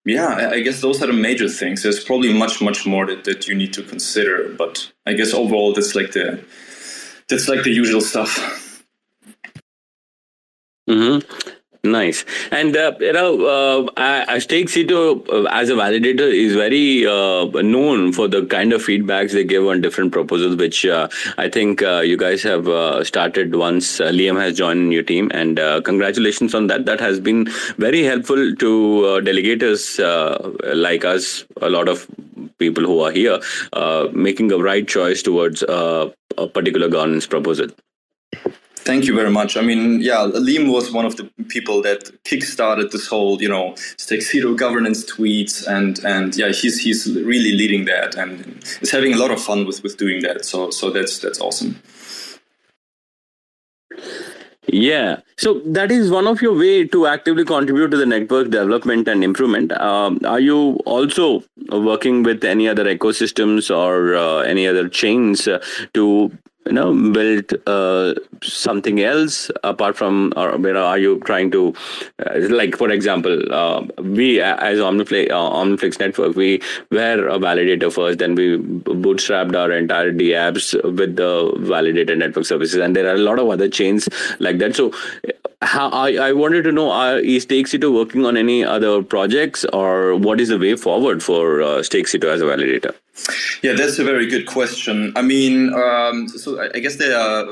Yeah, I guess those are the major things. There's probably much, much more that, that you need to consider. But I guess overall, that's like the that's like the usual stuff. Mm-hmm. Nice. And, uh, you know, uh, Stakecito uh, as a validator is very uh, known for the kind of feedbacks they give on different proposals, which uh, I think uh, you guys have uh, started once uh, Liam has joined your team. And uh, congratulations on that. That has been very helpful to uh, delegators uh, like us, a lot of people who are here, uh, making a right choice towards uh, a particular governance proposal. Thank you very much. I mean, yeah, Liam was one of the people that kickstarted this whole, you know, Stakecito governance tweets, and and yeah, he's he's really leading that and is having a lot of fun with with doing that. So so that's that's awesome. Yeah, so that is one of your way to actively contribute to the network development and improvement. Um, are you also working with any other ecosystems or uh, any other chains uh, to? You know, build uh, something else apart from, or you know, are you trying to, uh, like, for example, uh, we as OmniFlix, uh, OmniFlix Network, we were a validator first, then we bootstrapped our entire dApps with the validator network services, and there are a lot of other chains like that. So, how, I, I wanted to know, are, is Stakecito working on any other projects, or what is the way forward for uh, Stakecito as a validator? Yeah, that's a very good question. I mean, um, so I guess there are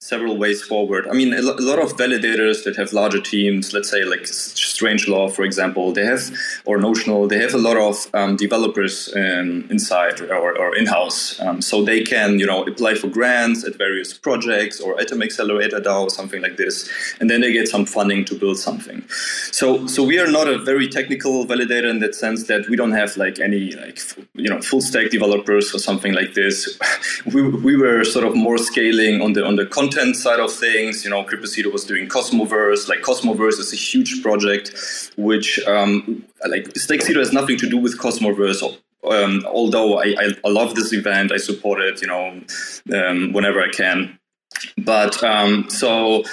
several ways forward. I mean, a lot of validators that have larger teams, let's say like Strangelove, for example, they have, or Notional, they have a lot of um, developers um, inside or, or in-house. Um, so they can, you know, apply for grants at various projects or Atom Accelerator DAO or something like this. And then they get some funding to build something. So so we are not a very technical validator in that sense that we don't have like any, like, you know, full stack developers or something like this. we, we were sort of more scaling on the, on the content side of things. You know, Crypto Zero was doing CosmoVerse. Like, CosmoVerse is a huge project, which um, like Stakecito has nothing to do with CosmoVerse. Um, although I, I, I love this event, I support it, you know, um, whenever I can. But um, so.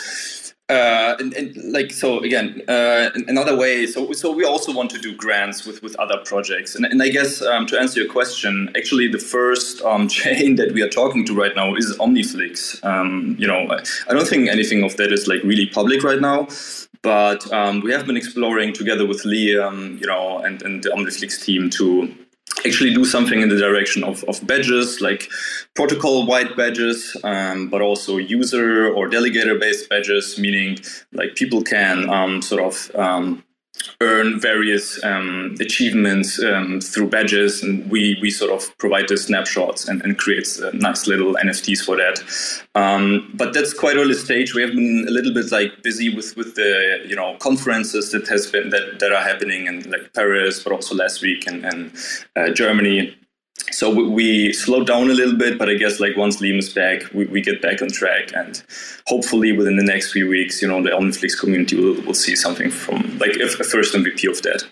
Uh, and, and like so again, uh, another way. So, so we also want to do grants with, with other projects. And, and I guess um, to answer your question, actually, the first um, chain that we are talking to right now is OmniFlix. Um, you know, I don't think anything of that is like really public right now. But um, we have been exploring together with Liam, you know, and, and the OmniFlix team to actually do something in the direction of, of badges, like protocol-wide badges, um, but also user or delegator-based badges, meaning like people can um, sort of um, earn various um, achievements um, through badges, and we, we sort of provide the snapshots and, and creates uh, nice little N F Ts for that. Um, but that's quite early stage. We have been a little bit like busy with, with the, you know, conferences that has been that, that are happening in like Paris, but also last week and, and uh, Germany. So we, we slowed down a little bit, but I guess like once Liam is back, we, we get back on track, and hopefully within the next few weeks, you know, the OmniFlix community will, will see something from like a first M V P of that.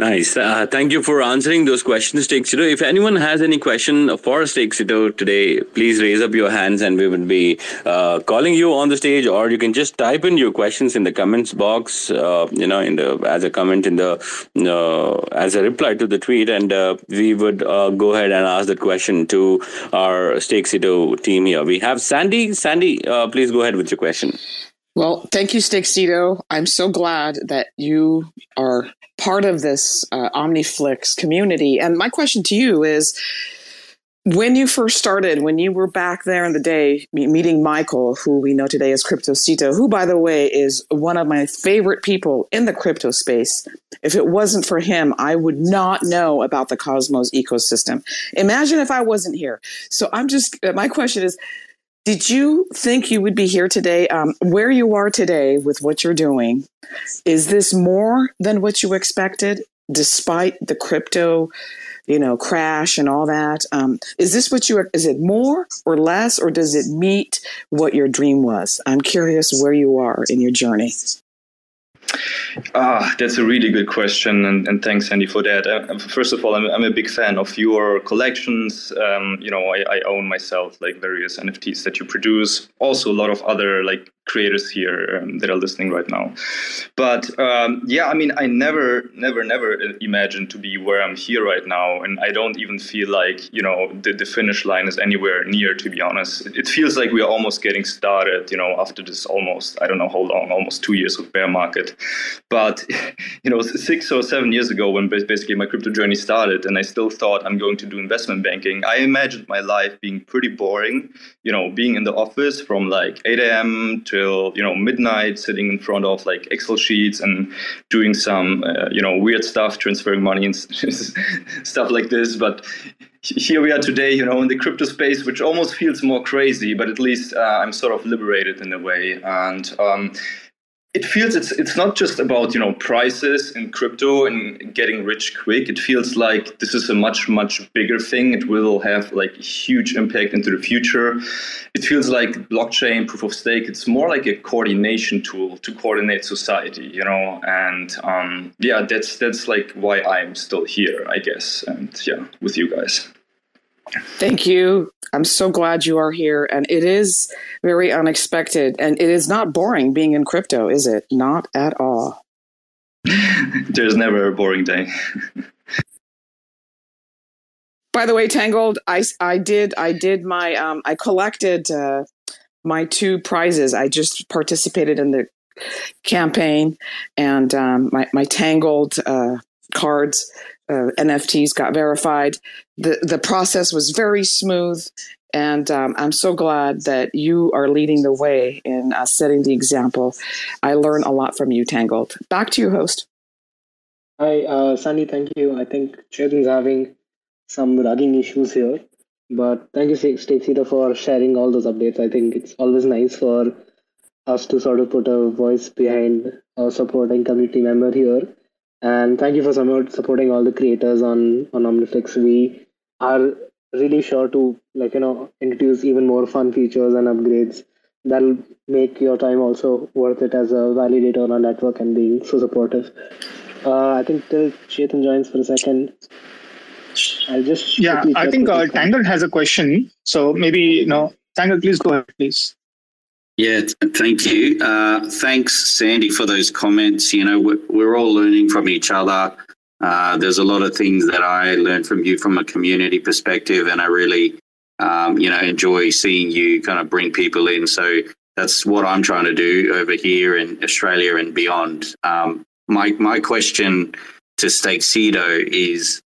Nice. Uh, thank you for answering those questions, Stakecito. If anyone has any question for Stakecito today, please raise up your hands and we will be uh, calling you on the stage, or you can just type in your questions in the comments box, uh, you know, in the as a comment in the uh, as a reply to the tweet, and uh, we would uh, go ahead and ask that question to our Stakecito team here. We have Sandy. Sandy, uh, please go ahead with your question. Well, thank you, Stakecito. I'm so glad that you are part of this uh, OmniFlix community. And my question to you is, when you first started, when you were back there in the day meeting Michael, who we know today as Crypto Zero, who, by the way, is one of my favorite people in the crypto space. If it wasn't for him, I would not know about the Cosmos ecosystem. Imagine if I wasn't here. So I'm just, my question is, did you think you would be here today? Um, where you are today with what you're doing, is this more than what you expected, despite the crypto, you know, crash and all that? Um, is this what you, is it more or less, or does it meet what your dream was? I'm curious where you are in your journey. Ah, that's a really good question, and, and thanks, Sandy, for that. Uh, first of all, I'm, I'm a big fan of your collections. Um, you know, I, I own myself like various N F Ts that you produce. Also, a lot of other like creators here um, that are listening right now. But um, yeah, I mean, I never, never, never imagined to be where I'm here right now. And I don't even feel like, you know, the, the finish line is anywhere near, to be honest. It feels like we're almost getting started, you know, after this almost, I don't know how long, almost two years of bear market. But, you know, six or seven years ago when basically my crypto journey started and I still thought I'm going to do investment banking, I imagined my life being pretty boring, you know, being in the office from like eight a.m. till, you know, midnight, sitting in front of like Excel sheets and doing some, uh, you know, weird stuff, transferring money and stuff like this. But here we are today, you know, in the crypto space, which almost feels more crazy, but at least uh, I'm sort of liberated in a way. And um, it feels it's it's not just about, you know, prices in crypto and getting rich quick. It feels like this is a much, much bigger thing. It will have like a huge impact into the future. It feels like blockchain, proof of stake. It's more like a coordination tool to coordinate society, you know. And um, yeah, that's that's like why I'm still here, I guess. And yeah, with you guys. Thank you. I'm so glad you are here. And it is very unexpected. And it is not boring being in crypto, is it? Not at all. There's never a boring day. By the way, Tangled, I, I did I did my um, I collected uh, my two prizes. I just participated in the campaign and um, my, my Tangled uh, cards. Uh, N F Ts got verified. The the process was very smooth, and um, I'm so glad that you are leading the way in uh, setting the example. I learn a lot from you, Tangled. Back to you, host. Hi, uh, Sandy, thank you. I think Chetan's having some rugging issues here, but thank you, Stakecito, for sharing all those updates. I think it's always nice for us to sort of put a voice behind our supporting community member here. And thank you for supporting all the creators on, on OmniFlix. We are really sure to, like, you know, introduce even more fun features and upgrades that'll make your time also worth it as a validator on our network and being so supportive. Uh, I think till Chetan joins for a second, I'll just... Yeah, I think uh, Tangled has a question. So maybe, you know, Tangled, please go ahead, please. Yeah, thank you. Uh, thanks, Sandy, for those comments. You know, we're, we're all learning from each other. Uh, there's a lot of things that I learned from you from a community perspective, and I really, um, you know, enjoy seeing you kind of bring people in. So that's what I'm trying to do over here in Australia and beyond. Um, my my question to Stakecito is,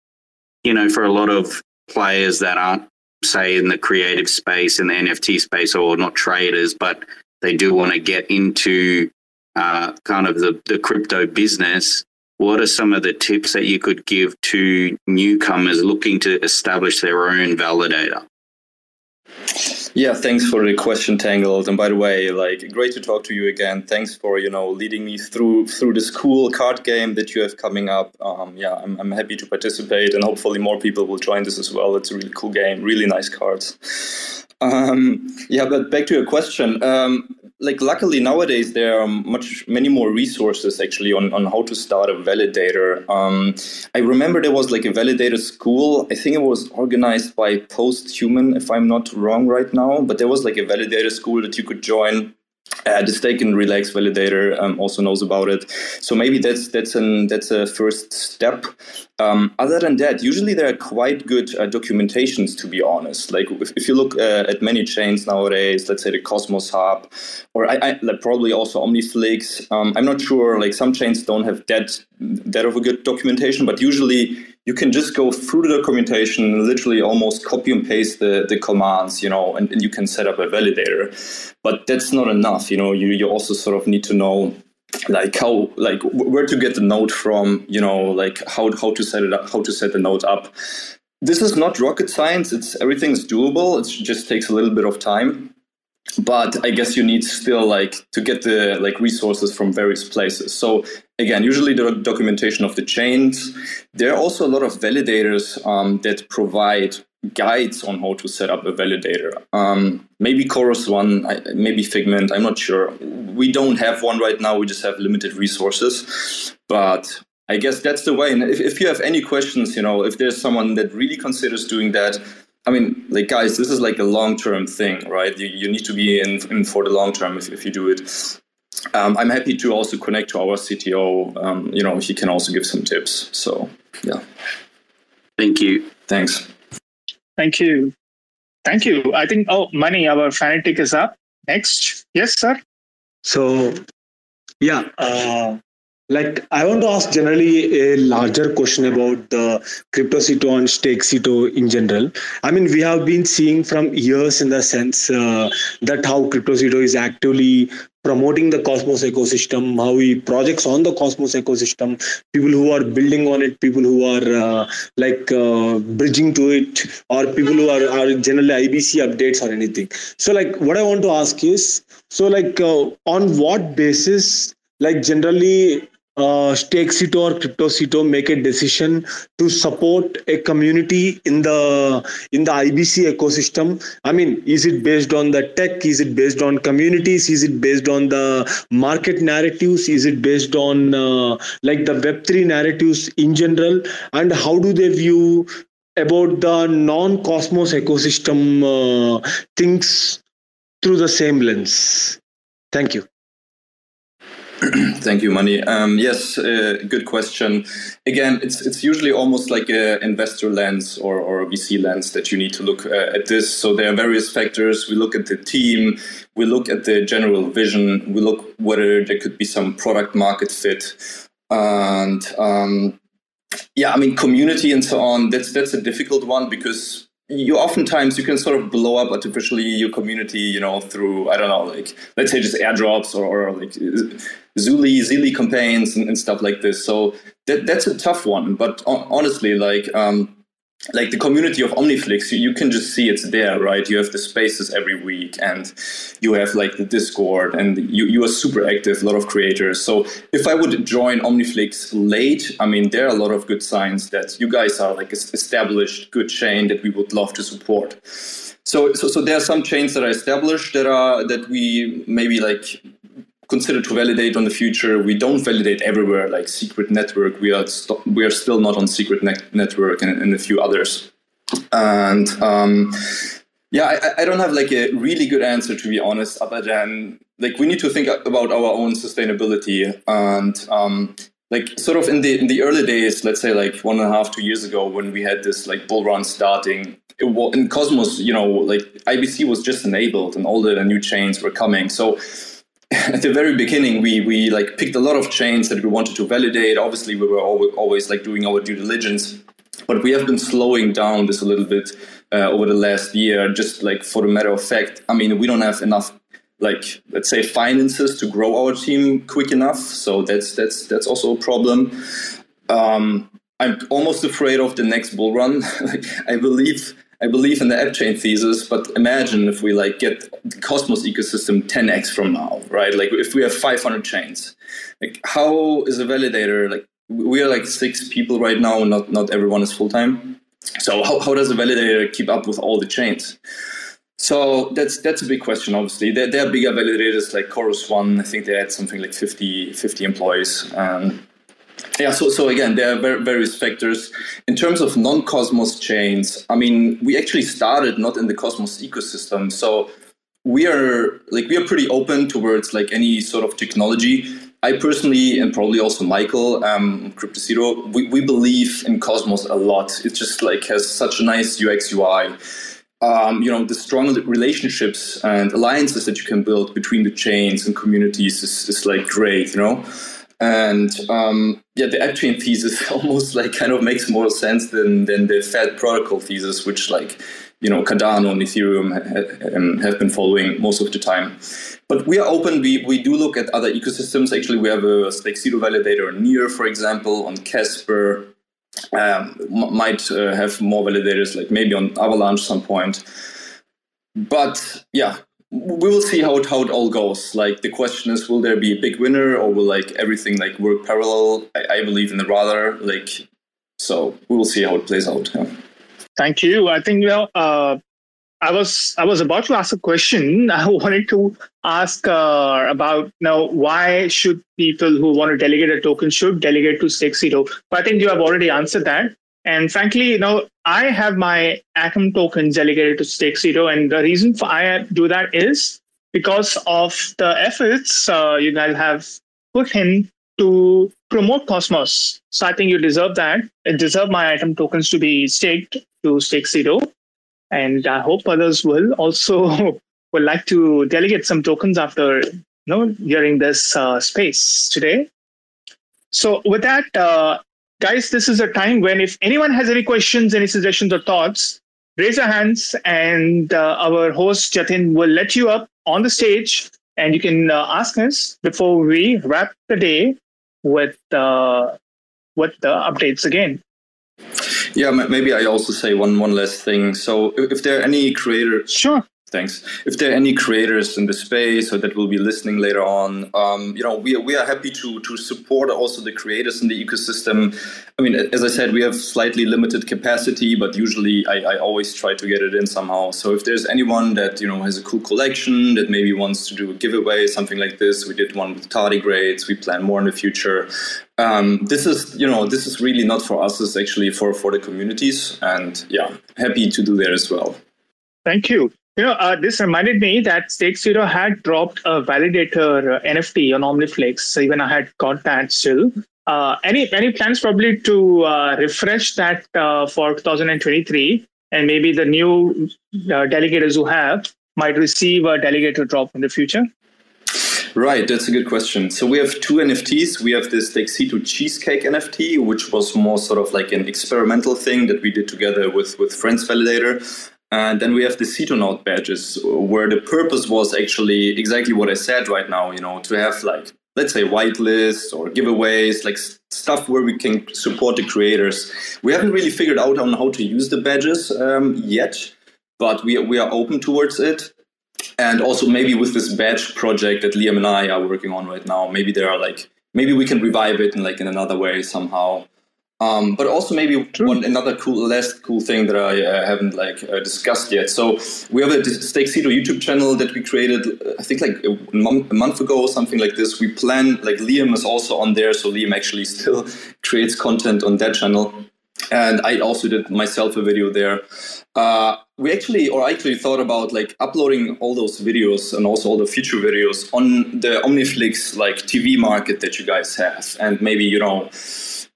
you know, for a lot of players that aren't, say, in the creative space, in the N F T space, or not traders, but they do want to get into uh, kind of the, the crypto business, what are some of the tips that you could give to newcomers looking to establish their own validator? Yeah, thanks for the question, Tangled. And by the way, like, great to talk to you again. Thanks for, you know, leading me through through this cool card game that you have coming up. Um, yeah, I'm, I'm happy to participate, and hopefully more people will join this as well. It's a really cool game, really nice cards. Um, yeah, but back to your question. Um, like, luckily nowadays there are much many more resources actually on, on how to start a validator. Um, I remember there was like a validator school. I think it was organized by Posthuman, if I'm not wrong right now, but there was like a validator school that you could join. Uh, the Stake and Relax validator um, also knows about it. So maybe that's that's an that's a first step. Um, other than that, usually there are quite good uh, documentations, to be honest. Like if, if you look uh, at many chains nowadays, let's say the Cosmos Hub, or I, I, like probably also OmniFlix. Um, I'm not sure. Like some chains don't have that that of a good documentation, but usually you can just go through the documentation and literally almost copy and paste the, the commands, you know, and, and you can set up a validator. But that's not enough, you know, you, you also sort of need to know like how, like where to get the node from, you know, like how, how to set it up, how to set the node up. This is not rocket science. It's everything's doable. It just takes a little bit of time. But I guess you need still like to get the like resources from various places. So again, usually the documentation of the chains. There are also a lot of validators um, that provide guides on how to set up a validator. Um, maybe Chorus One, maybe Figment, I'm not sure. We don't have one right now. We just have limited resources. But I guess that's the way. And if, if you have any questions, you know, if there's someone that really considers doing that, I mean, like, guys, this is like a long-term thing, right? You, you need to be in, in for the long term if, if you do it. Um, I'm happy to also connect to our C T O. Um, you know, he can also give some tips. So, yeah. Thank you. Thanks. Thank you. Thank you. I think, oh, Mani, our fanatic is up. Next. Yes, sir. So, yeah. Uh, like, I want to ask generally a larger question about the Cryptocito and Stakecito in general. I mean, we have been seeing from years in the sense uh, that how Cryptocito is actively promoting the Cosmos ecosystem, how we projects on the Cosmos ecosystem, people who are building on it, people who are uh, like uh, bridging to it, or people who are, are generally I B C updates or anything. So like what I want to ask is, so like uh, on what basis, like generally uh, Stakecito or Cryptocito make a decision to support a community in the in the I B C ecosystem? I mean, is it based on the tech? Is it based on communities? Is it based on the market narratives? Is it based on uh, like the Web three narratives in general? And how do they view about the non-Cosmos ecosystem uh, things through the same lens? Thank you. Thank you, Mani. Um, yes, uh, good question. Again, it's it's usually almost like an investor lens or, or a V C lens that you need to look uh, at this. So there are various factors. We look at the team. We look at the general vision. We look whether there could be some product market fit. And um, yeah, I mean, community and so on, that's, that's a difficult one because you oftentimes you can sort of blow up artificially your community, you know, through, I don't know, like, let's say just airdrops or, or like Zuli, Zilli campaigns and, and stuff like this. So that that's a tough one. But honestly, like, um, like the community of OmniFlix, you, you can just see it's there, right? You have the spaces every week and you have like the Discord and you, you are super active, a lot of creators. So if I would join OmniFlix late, I mean, there are a lot of good signs that you guys are like established good chain that we would love to support. So, so, so there are some chains that are established that are, that we maybe like consider to validate on the future. We don't validate everywhere, like Secret Network. We are st- we are still not on Secret Net- Network and, and a few others. And um, yeah, I, I don't have like a really good answer, to be honest, other than like we need to think about our own sustainability. And um, like sort of in the in the early days, let's say like one and a half, two years ago, when we had this like bull run starting, it was, in Cosmos, you know, like I B C was just enabled and all the new chains were coming. So at the very beginning, we we like picked a lot of chains that we wanted to validate. Obviously, we were always, always like doing our due diligence, but we have been slowing down this a little bit uh, over the last year, just like for the matter of fact. I mean, we don't have enough, like, let's say, finances to grow our team quick enough. So that's that's that's also a problem. Um, I'm almost afraid of the next bull run. Like, I believe. I believe in the app chain thesis, but imagine if we like get the Cosmos ecosystem ten x from now, right? Like if we have five hundred chains, like how is a validator, like we are like six people right now, not not everyone is full-time. So how, how does a validator keep up with all the chains? So that's that's a big question, obviously. There, there are bigger validators like Chorus One. I think they had something like fifty employees. Um, Yeah, so so again, there are various factors. In terms of non-Cosmos chains, I mean, we actually started not in the Cosmos ecosystem. So we are like we are pretty open towards like any sort of technology. I personally, and probably also Michael, um, Crypto Zero, we, we believe in Cosmos a lot. It just like has such a nice U X U I. Um, you know, the strong relationships and alliances that you can build between the chains and communities is, is like great, you know? And um, yeah, the app chain thesis almost like kind of makes more sense than than the Fed protocol thesis, which like, you know, Cardano and Ethereum ha- um, have been following most of the time. But we are open. We we do look at other ecosystems. Actually, we have a Stakecito validator on Near, for example, on Casper. Um, m- might uh, have more validators, like maybe on Avalanche some point. But yeah. We will see how it, how it all goes. Like the question is, will there be a big winner or will like everything like work parallel? I, I believe in the rather. Like, so we will see how it plays out. Yeah. Thank you. I think you know, uh, I was I was about to ask a question. I wanted to ask uh, about you now why should people who want to delegate a token should delegate to Stakecito? But I think you have already answered that. And frankly, you know, I have my A C M tokens delegated to Stakecito, and the reason for I do that is because of the efforts uh, you guys have put in to promote Cosmos. So I think you deserve that. I deserve my item tokens to be staked to Stakecito, and I hope others will also would like to delegate some tokens after, you know, hearing this uh, space today. So with that, uh, guys, this is a time when if anyone has any questions, any suggestions or thoughts, raise your hands, and uh, our host Chetan will let you up on the stage, and you can uh, ask us before we wrap the day with uh, with the updates again. Yeah, maybe I also say one one last thing. So if there are any creators, sure, thanks. If there are any creators in the space or that will be listening later on, um, you know, we are, we are happy to to support also the creators in the ecosystem. I mean, as I said, we have slightly limited capacity, but usually I, I always try to get it in somehow. So if there's anyone that, you know, has a cool collection that maybe wants to do a giveaway, something like this, we did one with Tardigrades. We plan more in the future. Um, this is, you know, this is really not for us. It's actually for for the communities, and yeah, happy to do there as well. Thank you. You know, uh, this reminded me that Stakecito had dropped a validator uh, N F T on OmniFlix. So even I had got that still. Uh, any any plans probably to uh, refresh that uh, for two thousand twenty-three, and maybe the new uh, delegators who have might receive a delegator drop in the future? Right, that's a good question. So we have two N F Ts. We have this Stakecito Cheesecake N F T, which was more sort of like an experimental thing that we did together with with Friends Validator. And then we have the Citonaut badges, where the purpose was actually exactly what I said right now, you know, to have like, let's say, whitelists or giveaways, like stuff where we can support the creators. We haven't really figured out on how to use the badges um, yet, but we, we are open towards it. And also maybe with this badge project that Liam and I are working on right now, maybe there are like, maybe we can revive it in like in another way somehow. Um, but also maybe True. one another cool, last cool thing that I uh, haven't like uh, discussed yet. So we have a Stakecito YouTube channel that we created, I think like a, m- a month ago or something like this. We plan, like Liam is also on there. So Liam actually still creates content on that channel. And I also did myself a video there. Uh, we actually, or I actually thought about like uploading all those videos and also all the future videos on the OmniFlix like T V market that you guys have. And maybe, you know,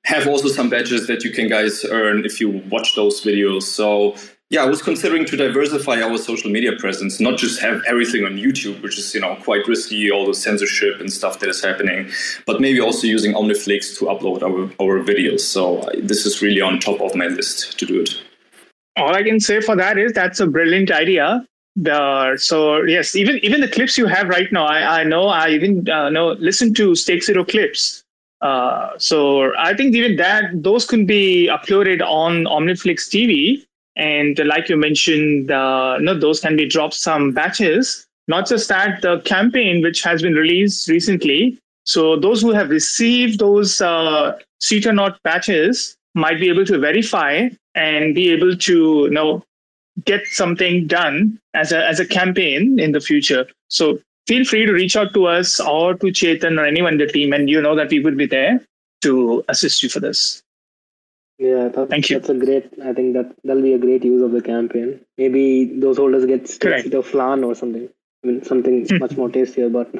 have also some badges that you can guys earn if you watch those videos. So yeah, I was considering to diversify our social media presence, not just have everything on YouTube, which is, you know, quite risky, all the censorship and stuff that is happening, but maybe also using OmniFlix to upload our, our videos. So this is really on top of my list to do it. All I can say for that is that's a brilliant idea. The, so yes, even, even the clips you have right now, I, I know, I even uh, know, listen to Stakecito clips. Uh, so I think even that those can be uploaded on OmniFlix T V, and like you mentioned, uh, no, those can be dropped some batches. Not just that, the campaign which has been released recently. So those who have received those uh, Citonaut batches might be able to verify and be able to, you know, get something done as a as a campaign in the future. So feel free to reach out to us or to Chetan or anyone in the team, and you know that we will be there to assist you for this. Yeah, that's, thank you. That's a great, I think that that'll be a great use of the campaign. Maybe those holders get Stakecito flan or something. I mean, something mm. much more tastier, but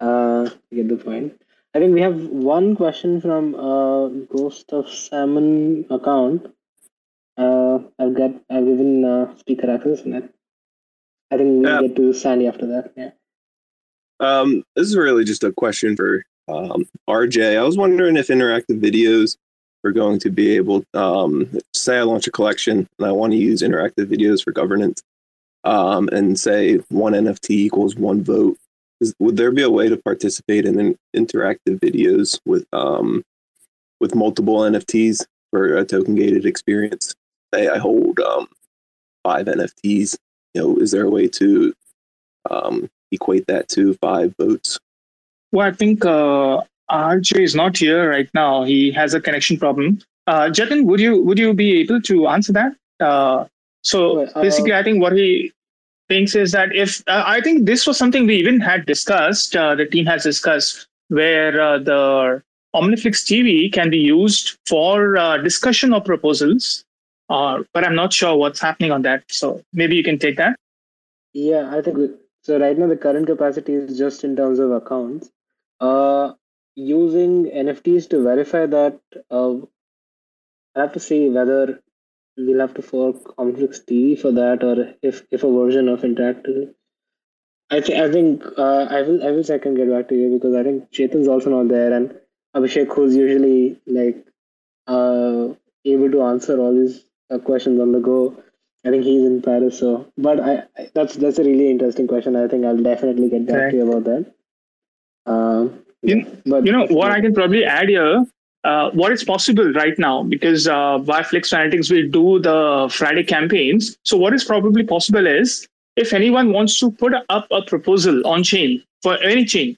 uh, you get the point. I think we have one question from uh, Ghost of Salmon account. Uh, I've got, I've given uh, speaker access in it. I think we'll yeah. get to Sandy after that. Yeah. Um, this is really just a question for um, R J. I was wondering if interactive videos are going to be able, um, say I launch a collection and I want to use interactive videos for governance, um, and say one N F T equals one vote. Is, would there be a way to participate in, in interactive videos with um, with multiple N F Ts for a token gated experience? Say I hold um, five N F Ts. You know, is there a way to um, equate that to five votes? Well, I think uh, R J is not here right now. He has a connection problem. Uh, Jatin, would you would you be able to answer that? Uh, so uh, basically, I think what he thinks is that if uh, I think this was something we even had discussed, uh, the team has discussed, where uh, the OmniFlix T V can be used for uh, discussion of proposals, uh, but I'm not sure what's happening on that. So maybe you can take that. Yeah, I think we, so. Right now, the current capacity is just in terms of accounts. Uh, using N F Ts to verify that, uh, I have to see whether we'll have to fork OmniFlix T V for that, or if, if a version of Interact to. I, th- I think uh, I will I will second get back to you, because I think Chetan's also not there, and Abhishek, who's usually like uh, able to answer all these uh, questions on the go, I think he's in Paris. So, but I, I that's that's a really interesting question. I think I'll definitely get back right. to you about that. Um, you, but you know what I can probably add here, uh, what is possible right now, because uh, by Flix Fanatics we do the Friday campaigns. So what is probably possible is, if anyone wants to put up a proposal on chain for any chain,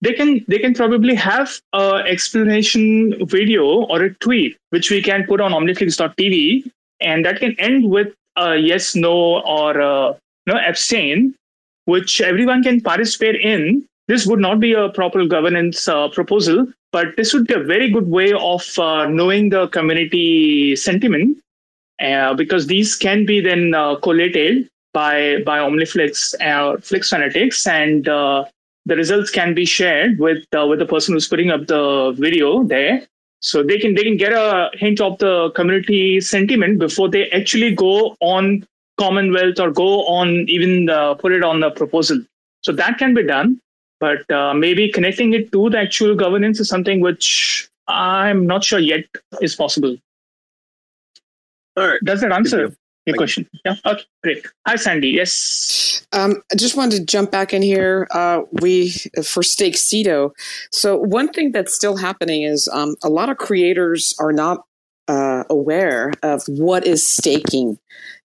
they can they can probably have a explanation video or a tweet which we can put on omniflix dot t v, and that can end with a yes, no, or a, no abstain, which everyone can participate in. This would not be a proper governance uh, proposal, but this would be a very good way of uh, knowing the community sentiment, uh, because these can be then uh, collated by by OmniFlix or uh, Flix Fanatics, and uh, the results can be shared with uh, with the person who's putting up the video there, so they can they can get a hint of the community sentiment before they actually go on Commonwealth or go on even the, put it on the proposal. So that can be done, but uh, maybe connecting it to the actual governance is something which I'm not sure yet is possible. All right, does that answer your question? Yeah. Okay, great. Hi, Sandy. Yes. Um, I just wanted to jump back in here. Uh, we for Stakecito. So one thing that's still happening is um, a lot of creators are not uh, aware of what is staking.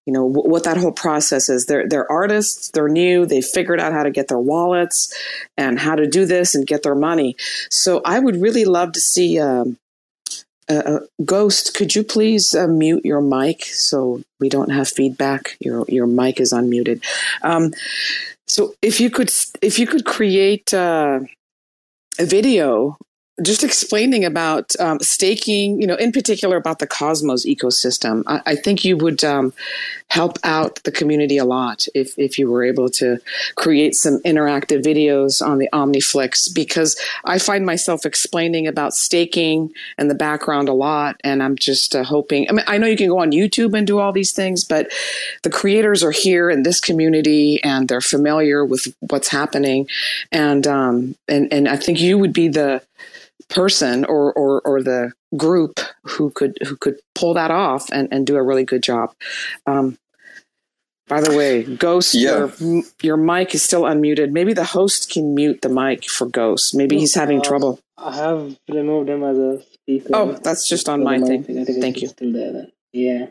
You know, w- what that whole process is. They're they're artists. They're new. They figured out how to get their wallets and how to do this and get their money. So I would really love to see. Um, Uh, Ghost, could you please uh, mute your mic so we don't have feedback? Your your mic is unmuted. Um, so if you could if you could create uh, a video just explaining about um, staking, you know, in particular about the Cosmos ecosystem, I, I think you would um, help out the community a lot if if you were able to create some interactive videos on the OmniFlix, because I find myself explaining about staking in the background a lot, and I'm just uh, hoping. I mean, I know you can go on YouTube and do all these things, but the creators are here in this community and they're familiar with what's happening, and um, and and I think you would be the person or, or or the group who could who could pull that off and, and do a really good job. Um, by the way, Ghost, yeah. your, your mic is still unmuted. Maybe the host can mute the mic for Ghost. Maybe he's having uh, trouble. I have removed him as a speaker. Oh, that's just on so my thing. thing. Thank you. Still there, then. Yeah.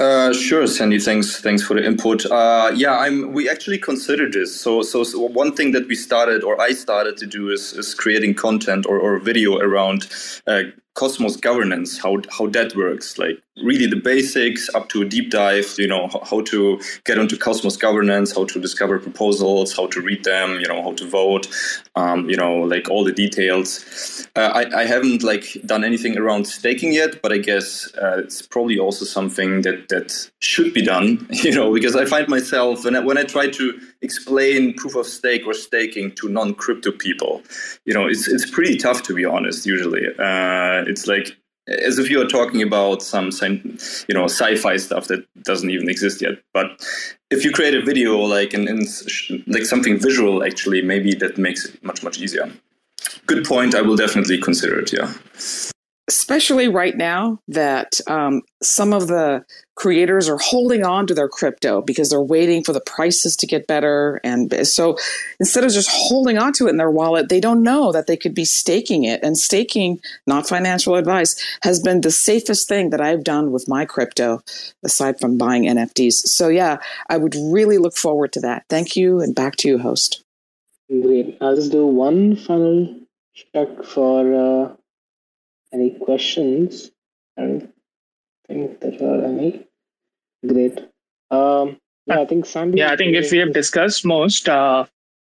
Uh, sure, Sandy. Thanks, thanks for the input. Uh, yeah, I'm. We actually considered this. So, so, so one thing that we started, or I started to do, is, is creating content or, or video around uh, Cosmos governance, how how that works, like really the basics up to a deep dive. You know, how, how to get onto Cosmos governance, how to discover proposals, how to read them, you know, how to vote, um, you know, like all the details. Uh, I I haven't like done anything around staking yet, but I guess uh, it's probably also something that. That should be done, you know, because I find myself when I, when I try to explain proof of stake or staking to non-crypto people, you know, it's it's pretty tough, to be honest. Usually, uh, it's like as if you are talking about some, you know, sci-fi stuff that doesn't even exist yet. But if you create a video, like and, and like something visual, actually, maybe that makes it much much easier. Good point. I will definitely consider it. Yeah. Especially right now that um, some of the creators are holding on to their crypto because they're waiting for the prices to get better. And so instead of just holding on to it in their wallet, they don't know that they could be staking it. And staking, not financial advice, has been the safest thing that I've done with my crypto, aside from buying N F Ts. So yeah, I would really look forward to that. Thank you. And back to you, host. Great. I'll just do one final check for... Uh... Any questions? I don't think there are any. Great. Um, yeah, I think Sandy. Yeah, I think if we have discussed most, uh,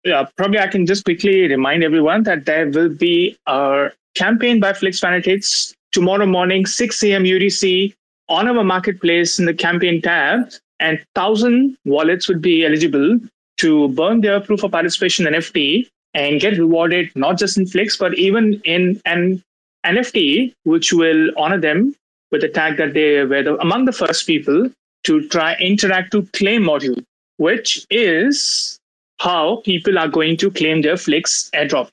yeah, probably I can just quickly remind everyone that there will be a campaign by Flix Fanatics tomorrow morning, six a m U T C, on our marketplace in the campaign tab, and one thousand wallets would be eligible to burn their proof of participation N F T and get rewarded not just in Flix, but even in an N F T, which will honor them with the tag that they were the, among the first people to try Interact to Claim module, which is how people are going to claim their Flix airdrop.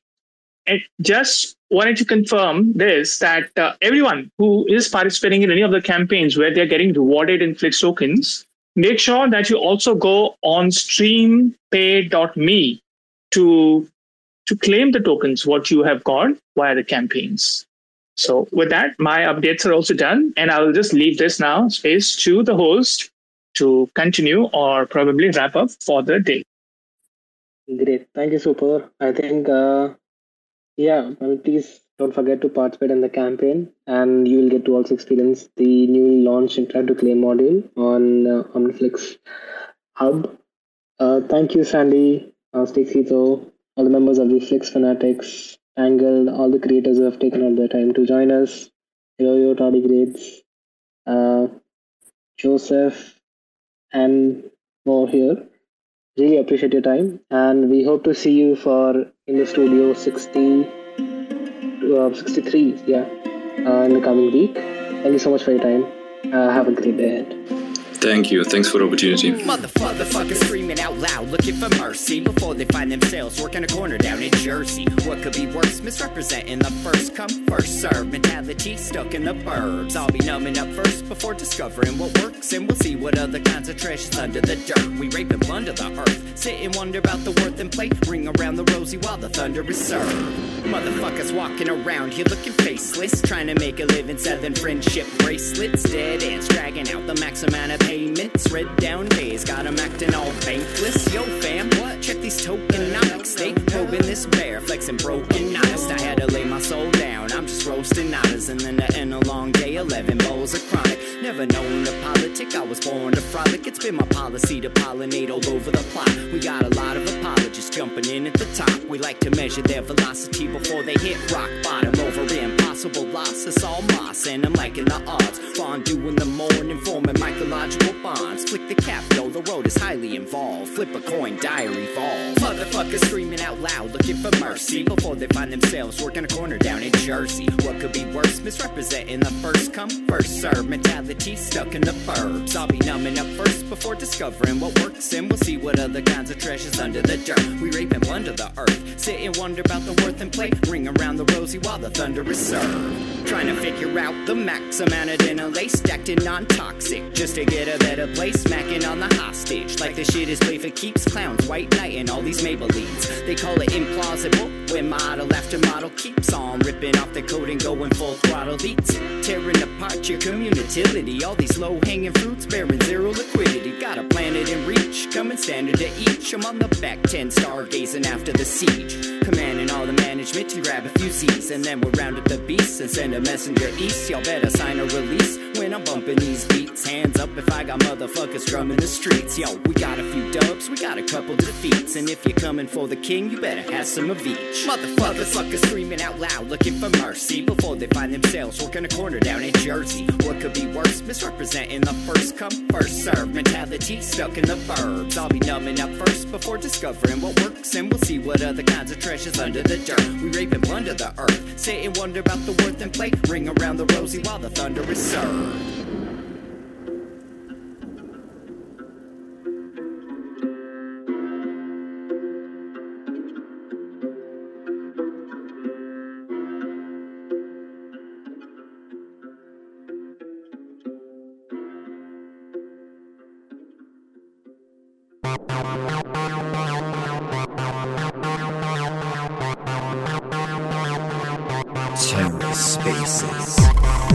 And just wanted to confirm this, that uh, everyone who is participating in any of the campaigns where they're getting rewarded in Flix tokens, make sure that you also go on stream pay dot me to, to claim the tokens, what you have got via the campaigns. So with that, my updates are also done, and I will just leave this now space to the host to continue or probably wrap up for the day. Great. Thank you, Super. I think, uh, yeah, I mean, please don't forget to participate in the campaign, and you will get to also experience the newly launched Interact to Claim module on uh, OmniFlix Hub. Uh, thank you, Sandy, uh, Stakecito, all the members of the Flix Fanatics, Tangled, all the creators who have taken out their time to join us. Hello, Tardigrades, uh, Joseph, and more here. Really appreciate your time, and we hope to see you for in the studio sixty, uh, sixty-three, yeah, uh, in the coming week. Thank you so much for your time. Uh, have a great day ahead. Thank you. Thanks for the opportunity. Motherfuckers screaming out loud, looking for mercy before they find themselves working a corner down in Jersey. What could be worse? Misrepresenting the first come, first serve mentality stuck in the burbs. I'll be numbing up first before discovering what works, and we'll see what other kinds of trash is under the dirt. We rape and plunder the earth, sit and wonder about the worth and play, ring around the rosy while the thunder is served. Motherfuckers walking around here looking faceless, trying to make a living selling friendship bracelets. Dead ends dragging out the max amount of pain. Payments, red down days, got them acting all bankless. Yo fam, what? Check these tokenomics. They probing this bear, flexing broken honest. I had to lay my soul down, I'm just roasting honors. And then to end a long day, eleven bowls of chronic. Never known to politic, I was born to frolic. It's been my policy to pollinate all over the plot. We got a lot of apologists jumping in at the top. We like to measure their velocity before they hit rock bottom. Over the impossible loss, it's all moss, and I'm liking the odds. Fondue in the morning, forming mycological bonds, flick the cap, yo, the road is highly involved. Flip a coin, diary falls. Motherfuckers screaming out loud, looking for mercy before they find themselves working a corner down in Jersey. What could be worse? Misrepresenting the first come, first serve mentality stuck in the burbs. I'll be numbing up first before discovering what works, and we'll see what other kinds of treasures under the dirt. We rape and plunder the earth, sit and wonder about the worth and play, ring around the rosy while the thunder is served. Trying to figure out the max amount of dinner lay stacked in non-toxic just to get a better place, smacking on the hostage like this shit is play for keeps. Clowns, white knight, and all these Maybellines. They call it implausible when model after model keeps on ripping off the coat and going full throttle leads, tearing apart your community. All these low-hanging fruits bearing zero liquidity. Got a planet in reach, coming standard to each. I'm on the back ten, stargazing after the siege, commanding all the management to grab a few seats, and then we'll round up the beasts and send a messenger east. Y'all better sign a release when I'm bumping these beats. Hands up if I got motherfuckers drumming the streets. Yo, we got a few dubs, we got a couple defeats, and if you're coming for the king, you better have some of each. Motherfuckers, fuckers screaming out loud, looking for mercy before they find themselves working a corner down in Jersey. What could be worse? Misrepresenting the first come, first serve mentality stuck in the burbs. I'll be numbing up first before discovering what works, and we'll see what other kinds of treasures under the dirt. We rape and plunder the earth, sit and wonder about the worth and play, ring around the rosy while the thunder is served. Terra Spaces.